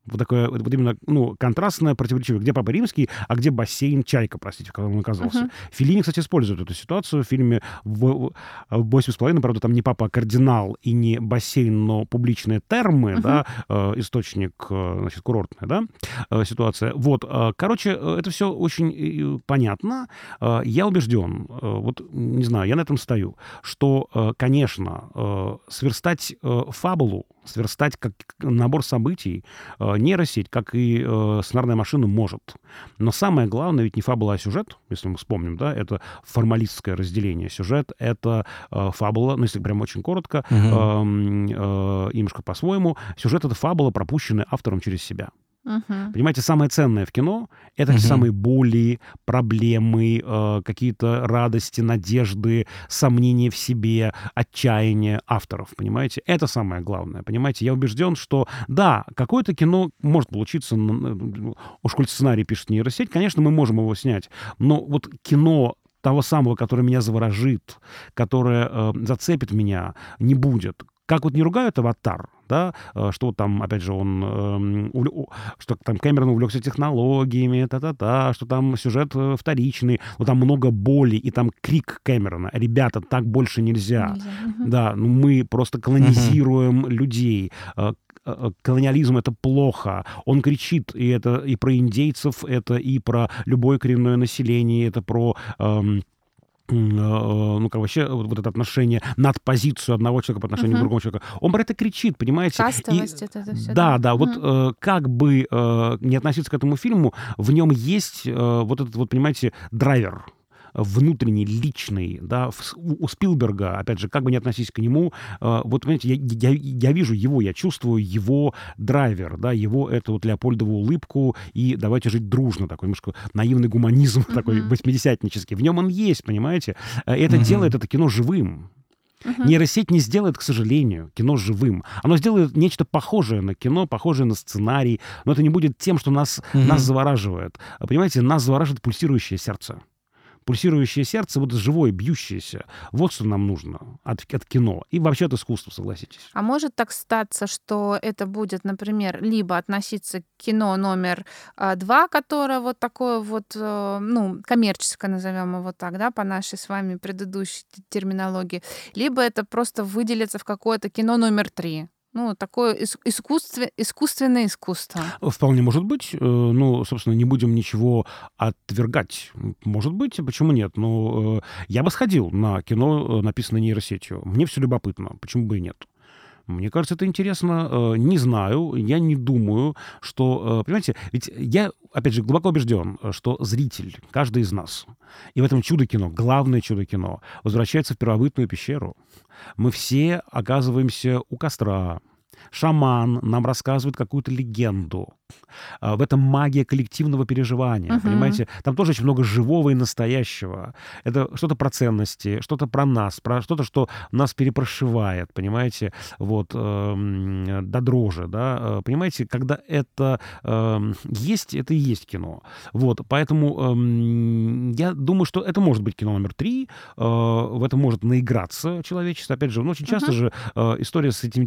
Вот такое вот именно, контрастное, противоречивое. Где Папа Римский, а где бассейн Чайка, простите, в котором он оказался. Феллини, кстати, использует эту ситуацию в фильме «Восемь с половиной». Правда, там не папа, а кардинал, и не бассейн, но публичные термы, да, источник, значит, курортная, да, ситуация. Вот, короче, это все очень понятно. Я убежден, вот, не знаю, я на этом стою, что, конечно, сверстать фабулу, сверстать как набор событий нейросеть, как и сценарная машина, может. Но самое главное ведь не фабула, а сюжет, если мы вспомним, да, это формалистское разделение. Сюжет — это фабула, если прям очень коротко, немножко по-своему, сюжет — это фабула, пропущенная автором через себя. Понимаете, самое ценное в кино — это самые боли, проблемы, какие-то радости, надежды, сомнения в себе, отчаяние авторов, понимаете? Это самое главное, понимаете? Я убежден, что, да, какое-то кино может получиться, уж коль сценарий пишет нейросеть, конечно, мы можем его снять, но вот кино того самого, которое меня заворожит, которое зацепит меня, не будет. Как вот не ругают «Аватар», да, что там, опять же, что там Кэмерон увлекся технологиями, что там сюжет вторичный, но там много боли, и там крик Кэмерона: ребята, так больше нельзя. Да, мы просто колонизируем людей. Колониализм — это плохо. Он кричит, и это и про индейцев, это и про любое коренное население, это про... вообще вот это отношение над позицию одного человека по отношению к другому человеку. Он про это кричит, понимаете? Кастовость, это все. Да, вот как бы не относиться к этому фильму, в нем есть вот этот вот, понимаете, драйвер внутренний, личный, да, у Спилберга, опять же, как бы не относись к нему, вот, понимаете, я вижу его, я чувствую его драйвер, да, его эту вот Леопольдову улыбку и «давайте жить дружно», такой немножко наивный гуманизм, такой восьмидесятнический. В нем он есть, понимаете? Это делает это кино живым. Нейросеть не сделает, к сожалению, кино живым. Оно сделает нечто похожее на кино, похожее на сценарий, но это не будет тем, что нас завораживает. Понимаете, нас завораживает пульсирующее сердце. Пульсирующее сердце, вот живое, бьющееся. Вот что нам нужно от кино. И вообще от искусства, согласитесь. А может так статься, что это будет, например, либо относиться к кино номер 2, которое вот такое вот, коммерческое, назовем его так, да, по нашей с вами предыдущей терминологии, либо это просто выделится в какое-то кино номер 3. Такое искусственное искусство. Вполне может быть. Собственно, не будем ничего отвергать. Может быть, почему нет? Но я бы сходил на кино, написанное нейросетью. Мне все любопытно. Почему бы и нет? Мне кажется, это интересно. Не знаю, я не думаю, что... Понимаете, ведь я, опять же, глубоко убежден, что зритель, каждый из нас, и в этом чудо-кино, главное чудо-кино, возвращается в первобытную пещеру. Мы все оказываемся у костра. Шаман нам рассказывает какую-то легенду. В этом магия коллективного переживания, понимаете? Там тоже очень много живого и настоящего. Это что-то про ценности, что-то про нас, что-то, что нас перепрошивает, понимаете? Вот, до дрожи, да? Понимаете, когда это есть, это и есть кино. Вот, поэтому я думаю, что это может быть кино номер 3, в это может наиграться человечество. Опять же, очень часто же история с этими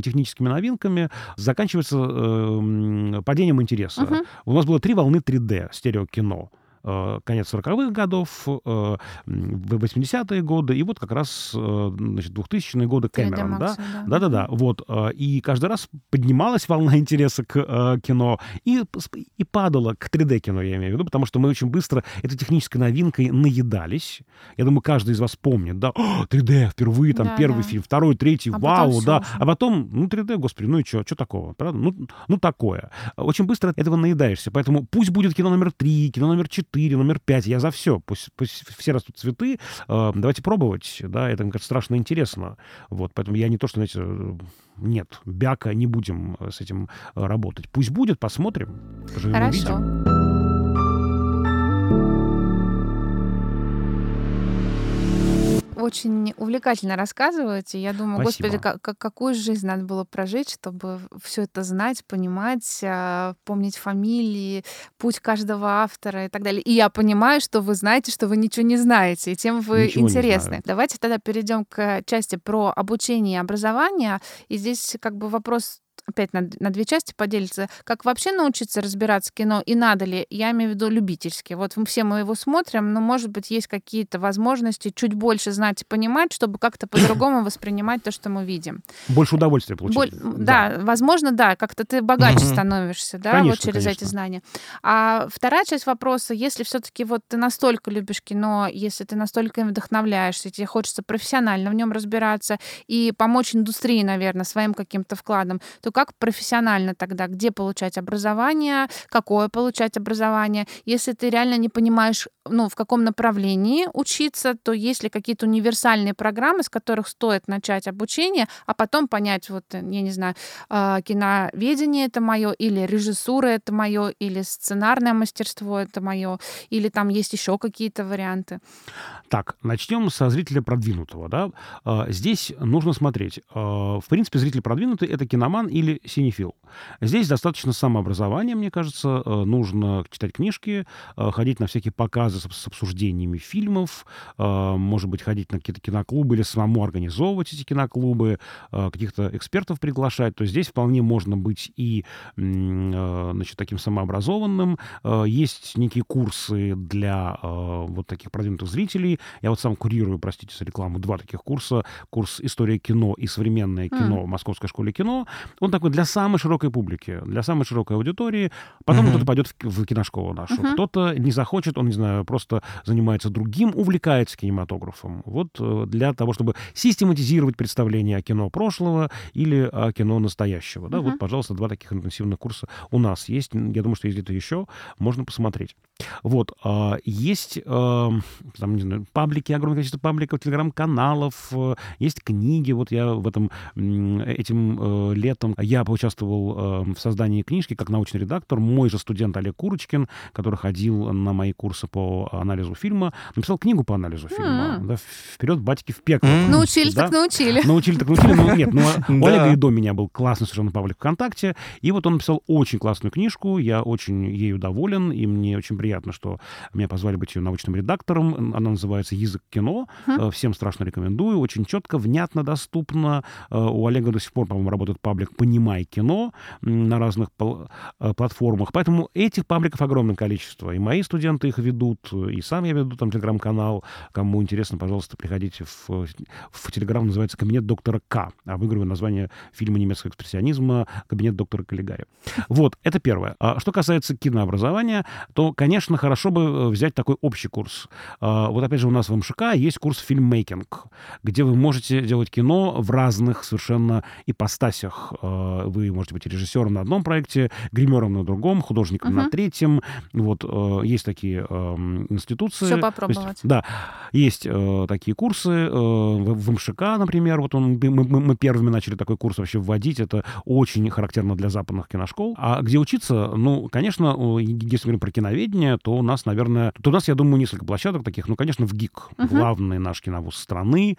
техническими новинками заканчивается... падением интереса. У нас было 3 волны 3D стереокино. конец 40-х годов, 80-е годы, и вот как раз 2000-е годы Кэмерон. Да-да-да. Вот. И каждый раз поднималась волна интереса к кино и падала к 3D-кино, я имею в виду, потому что мы очень быстро этой технической новинкой наедались. Я думаю, каждый из вас помнит, да, 3D впервые, там, да, первый фильм, второй, третий, вау, да. А потом, 3D, господи, ну и что такого, правда? Ну, такое. Очень быстро от этого наедаешься, поэтому пусть будет кино номер 3, кино номер 4, номер 5, я за все, пусть все растут цветы, давайте пробовать, да, это, мне кажется, страшно интересно, вот, поэтому я не то, что, знаете, нет, бяка, не будем с этим работать, пусть будет, посмотрим, поживем, увидим. Хорошо. Очень увлекательно рассказываете. Я думаю, спасибо. Господи, какую жизнь надо было прожить, чтобы все это знать, понимать, помнить фамилии, путь каждого автора и так далее. И я понимаю, что вы знаете, что вы ничего не знаете, и тем вы ничего интересны. Давайте тогда перейдем к части про обучение и образование. И здесь как бы вопрос... опять на две части поделиться, как вообще научиться разбираться в кино, и надо ли, я имею в виду любительски. Вот все мы его смотрим, но, может быть, есть какие-то возможности чуть больше знать и понимать, чтобы как-то по-другому воспринимать то, что мы видим. Больше удовольствия получить. Да, возможно, да, как-то ты богаче становишься, да, конечно, вот через эти знания. А вторая часть вопроса, если все-таки вот ты настолько любишь кино, если ты настолько им вдохновляешься, тебе хочется профессионально в нем разбираться и помочь индустрии, наверное, своим каким-то вкладом, то как профессионально тогда, где получать образование, какое получать образование? Если ты реально не понимаешь, в каком направлении учиться, то есть ли какие-то универсальные программы, с которых стоит начать обучение, а потом понять, вот, я не знаю, киноведение — это мое, или режиссура — это мое, или сценарное мастерство — это мое, или там есть еще какие-то варианты? Так, начнем со зрителя продвинутого, да? Здесь нужно смотреть. В принципе, зритель продвинутый — это киноман или синефил. Здесь достаточно самообразования, мне кажется. Нужно читать книжки, ходить на всякие показы с обсуждениями фильмов, может быть, ходить на какие-то киноклубы или самому организовывать эти киноклубы, каких-то экспертов приглашать. То есть здесь вполне можно быть и, значит, таким самообразованным. Есть некие курсы для вот таких продвинутых зрителей. Я вот сам курирую, простите за рекламу, 2 таких курса. Курс «История кино» и «Современное кино» в Московской школе кино. Он такой для самой широкой публики, для самой широкой аудитории. Потом кто-то пойдет в киношколу нашу, кто-то не захочет, он, не знаю, просто занимается другим, увлекается кинематографом. Вот для того, чтобы систематизировать представление о кино прошлого или о кино настоящего. Да? Вот, пожалуйста, 2 таких интенсивных курса у нас есть. Я думаю, что есть где-то еще, можно посмотреть. Вот. Есть там, не знаю, паблики, огромное количество пабликов, телеграм-каналов, есть книги. Вот я этим летом я поучаствовал в создании книжки как научный редактор. Мой же студент Олег Курочкин, который ходил на мои курсы по анализу фильма, написал книгу по анализу фильма. Да, «Вперед, батьки, в пекло». Научили, да? Так научили. Научили, так научили. Но нет, у Олега и до меня был классный совершенно паблик ВКонтакте. И вот он написал очень классную книжку. Я очень ею доволен, и мне очень приятно, что меня позвали быть ее научным редактором. Она называется «Язык кино». Всем страшно рекомендую. Очень четко, внятно, доступно. У Олега до сих пор, по-моему, работает паблик «Понимай кино» на разных платформах. Поэтому этих пабликов огромное количество. И мои студенты их ведут, и сам я веду там телеграм-канал. Кому интересно, пожалуйста, приходите в телеграм, называется «Кабинет доктора К». Обыгрываю название фильма немецкого экспрессионизма «Кабинет доктора Каллигари». Вот, это первое. Что касается кинообразования, то, конечно, хорошо бы взять такой общий курс. Вот опять же у нас в МШК есть курс «Фильммейкинг», где вы можете делать кино в разных совершенно ипостасях. Вы можете быть режиссером на одном проекте, гримером на другом, художником на третьем. Вот есть такие институции. Все попробовать. Есть, да, есть такие курсы в МШК, например. Вот мы первыми начали такой курс вообще вводить. Это очень характерно для западных киношкол. А где учиться? Ну, конечно, если говорим про киноведение, то у нас, наверное, я думаю, несколько площадок таких. Ну, конечно, ВГИК. Главный наш киновуз страны,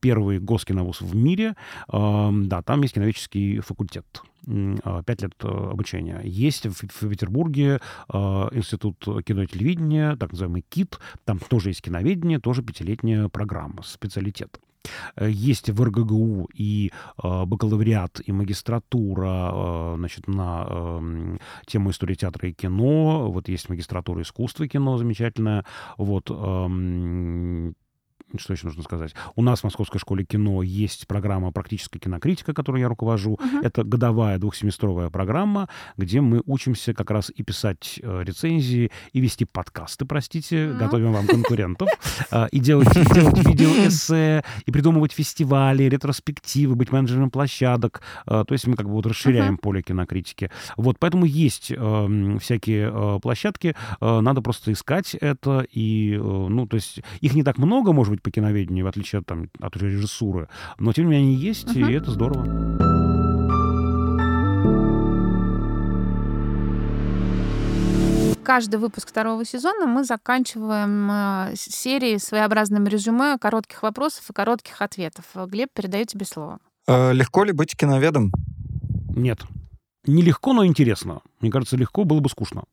первый госкиновуз в мире. Да, там есть киноведческий факультет. 5 лет обучения. Есть в Петербурге институт кино и телевидения, так называемый КИТ. Там тоже есть киноведение, тоже 5-летняя программа, специалитет. Есть в РГГУ и бакалавриат, и магистратура, значит, на тему истории театра и кино. Вот есть магистратура искусства и кино замечательная. Вот. Что еще нужно сказать? У нас в Московской школе кино есть программа «Практическая кинокритика», которую я руковожу. Это годовая двухсеместровая программа, где мы учимся как раз и писать рецензии, и вести подкасты, простите, готовим вам конкурентов, и делать видеоэссе, и придумывать фестивали, ретроспективы, быть менеджером площадок. То есть мы как бы вот расширяем поле кинокритики. Вот, поэтому есть всякие площадки, надо просто искать это, и, ну, то есть их не так много, может быть, по киноведению, в отличие от режиссуры. Но, тем не менее, они есть, и это здорово. Каждый выпуск второго сезона мы заканчиваем серией своеобразным резюме коротких вопросов и коротких ответов. Глеб, передаю тебе слово. Легко ли быть киноведом? Нет. Нелегко, но интересно. Мне кажется, легко было бы скучно.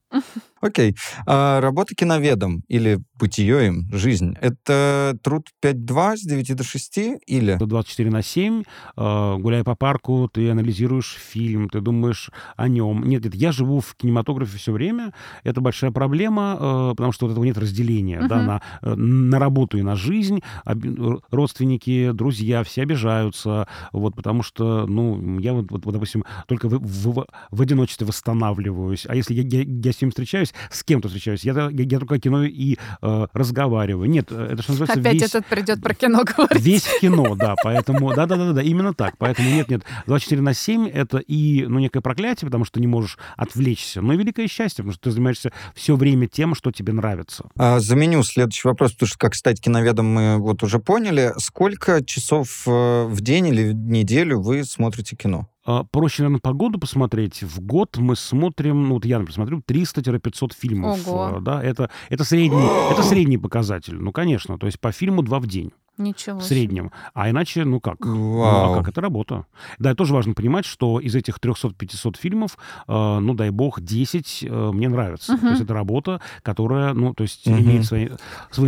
Окей. А работа киноведом или бытие им, жизнь, это труд 5-2 с 9 до 6 или... 24/7, гуляя по парку, ты анализируешь фильм, ты думаешь о нем. Нет, я живу в кинематографе все время. Это большая проблема, потому что вот этого нет разделения да, на работу и на жизнь. Родственники, друзья, все обижаются, вот, потому что, ну, я вот допустим, только в одиночестве восстанавливаюсь. А если я с ним встречаюсь, с кем-то встречаюсь, я только о кино и разговариваю. Нет, это что называется... Опять весь, этот придет про кино говорить. Весь кино, да, поэтому... Да, именно так. Поэтому нет. 24/7 это и, ну, некое проклятие, потому что ты не можешь отвлечься, но и великое счастье, потому что ты занимаешься все время тем, что тебе нравится. Заменю следующий вопрос, потому что, как стать киноведом, мы вот уже поняли. Сколько часов в день или в неделю вы смотрите кино? Проще, наверное, погоду посмотреть. В год мы смотрим, ну вот я, например, смотрю 300-500 фильмов. Ого. Да, это средний показатель. Ну, конечно, то есть по фильму 2 в день. Ничего в среднем. Себе. А иначе, ну как? Ну, а как? Это работа. Да, и тоже важно понимать, что из этих 300-500 фильмов, ну, дай бог, 10 мне нравятся. То есть это работа, которая, ну, то есть имеет свои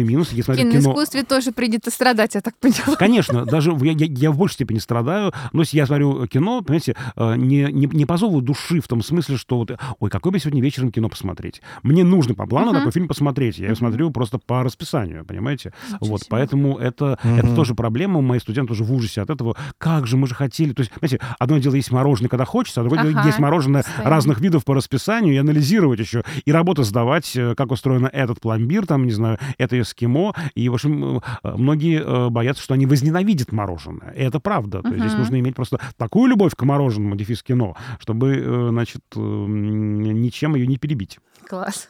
минусы. В киноискусстве тоже принято страдать, я так поняла. Конечно. Даже я в большей степени страдаю. Но если я смотрю кино, понимаете, не по зову души в том смысле, что вот, ой, какой бы сегодня вечером кино посмотреть. Мне нужно по плану такой фильм посмотреть. Я его смотрю просто по расписанию, понимаете? Вот, поэтому это тоже проблема. Мои студенты уже в ужасе от этого. Как же мы же хотели... То есть, знаете, одно дело есть мороженое, когда хочется, а другое дело есть мороженое разных видов по расписанию, и анализировать еще, и работу сдавать, как устроен этот пломбир, там, не знаю, это эскимо. И, в общем, многие боятся, что они возненавидят мороженое. И это правда. То есть здесь нужно иметь просто такую любовь к мороженому, дефис кино, чтобы, значит, ничем ее не перебить. Класс.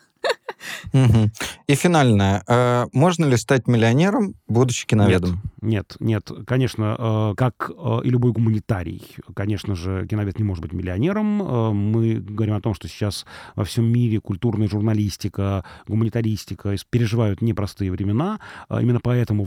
И финальное. Можно ли стать миллионером, будучи киноведом? Нет. Конечно, как и любой гуманитарий, конечно же, киновед не может быть миллионером. Мы говорим о том, что сейчас во всем мире культурная журналистика, гуманитаристика переживают непростые времена. Именно поэтому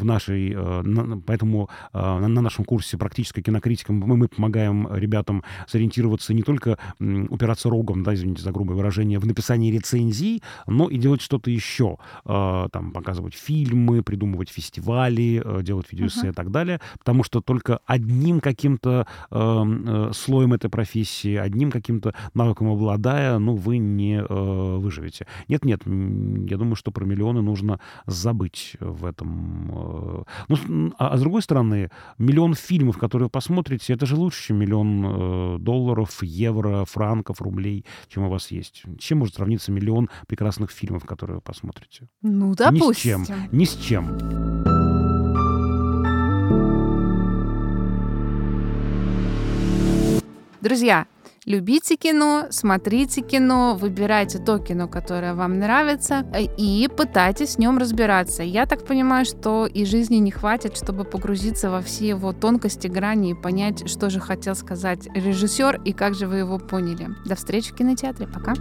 на нашем курсе «Практическая кинокритика» мы помогаем ребятам сориентироваться, не только упираться рогом, да, извините за грубое выражение, в написании рецензий, но и делать что-то еще. Там, показывать фильмы, придумывать фестивали, делать видеоэссе и так далее. Потому что только одним каким-то слоем этой профессии, одним каким-то навыком обладая, ну, вы не выживете. Нет, я думаю, что про миллионы нужно забыть в этом. Ну, а с другой стороны, миллион фильмов, которые вы посмотрите, это же лучше, чем миллион долларов, евро, франков, рублей, чем у вас есть. Чем может сравниться миллион прекрасных фильмов, которые вы посмотрите. Ну, допустим. Ни с чем. Друзья, любите кино, смотрите кино, выбирайте то кино, которое вам нравится, и пытайтесь в нем разбираться. Я так понимаю, что и жизни не хватит, чтобы погрузиться во все его тонкости, грани и понять, что же хотел сказать режиссер и как же вы его поняли. До встречи в кинотеатре. Пока.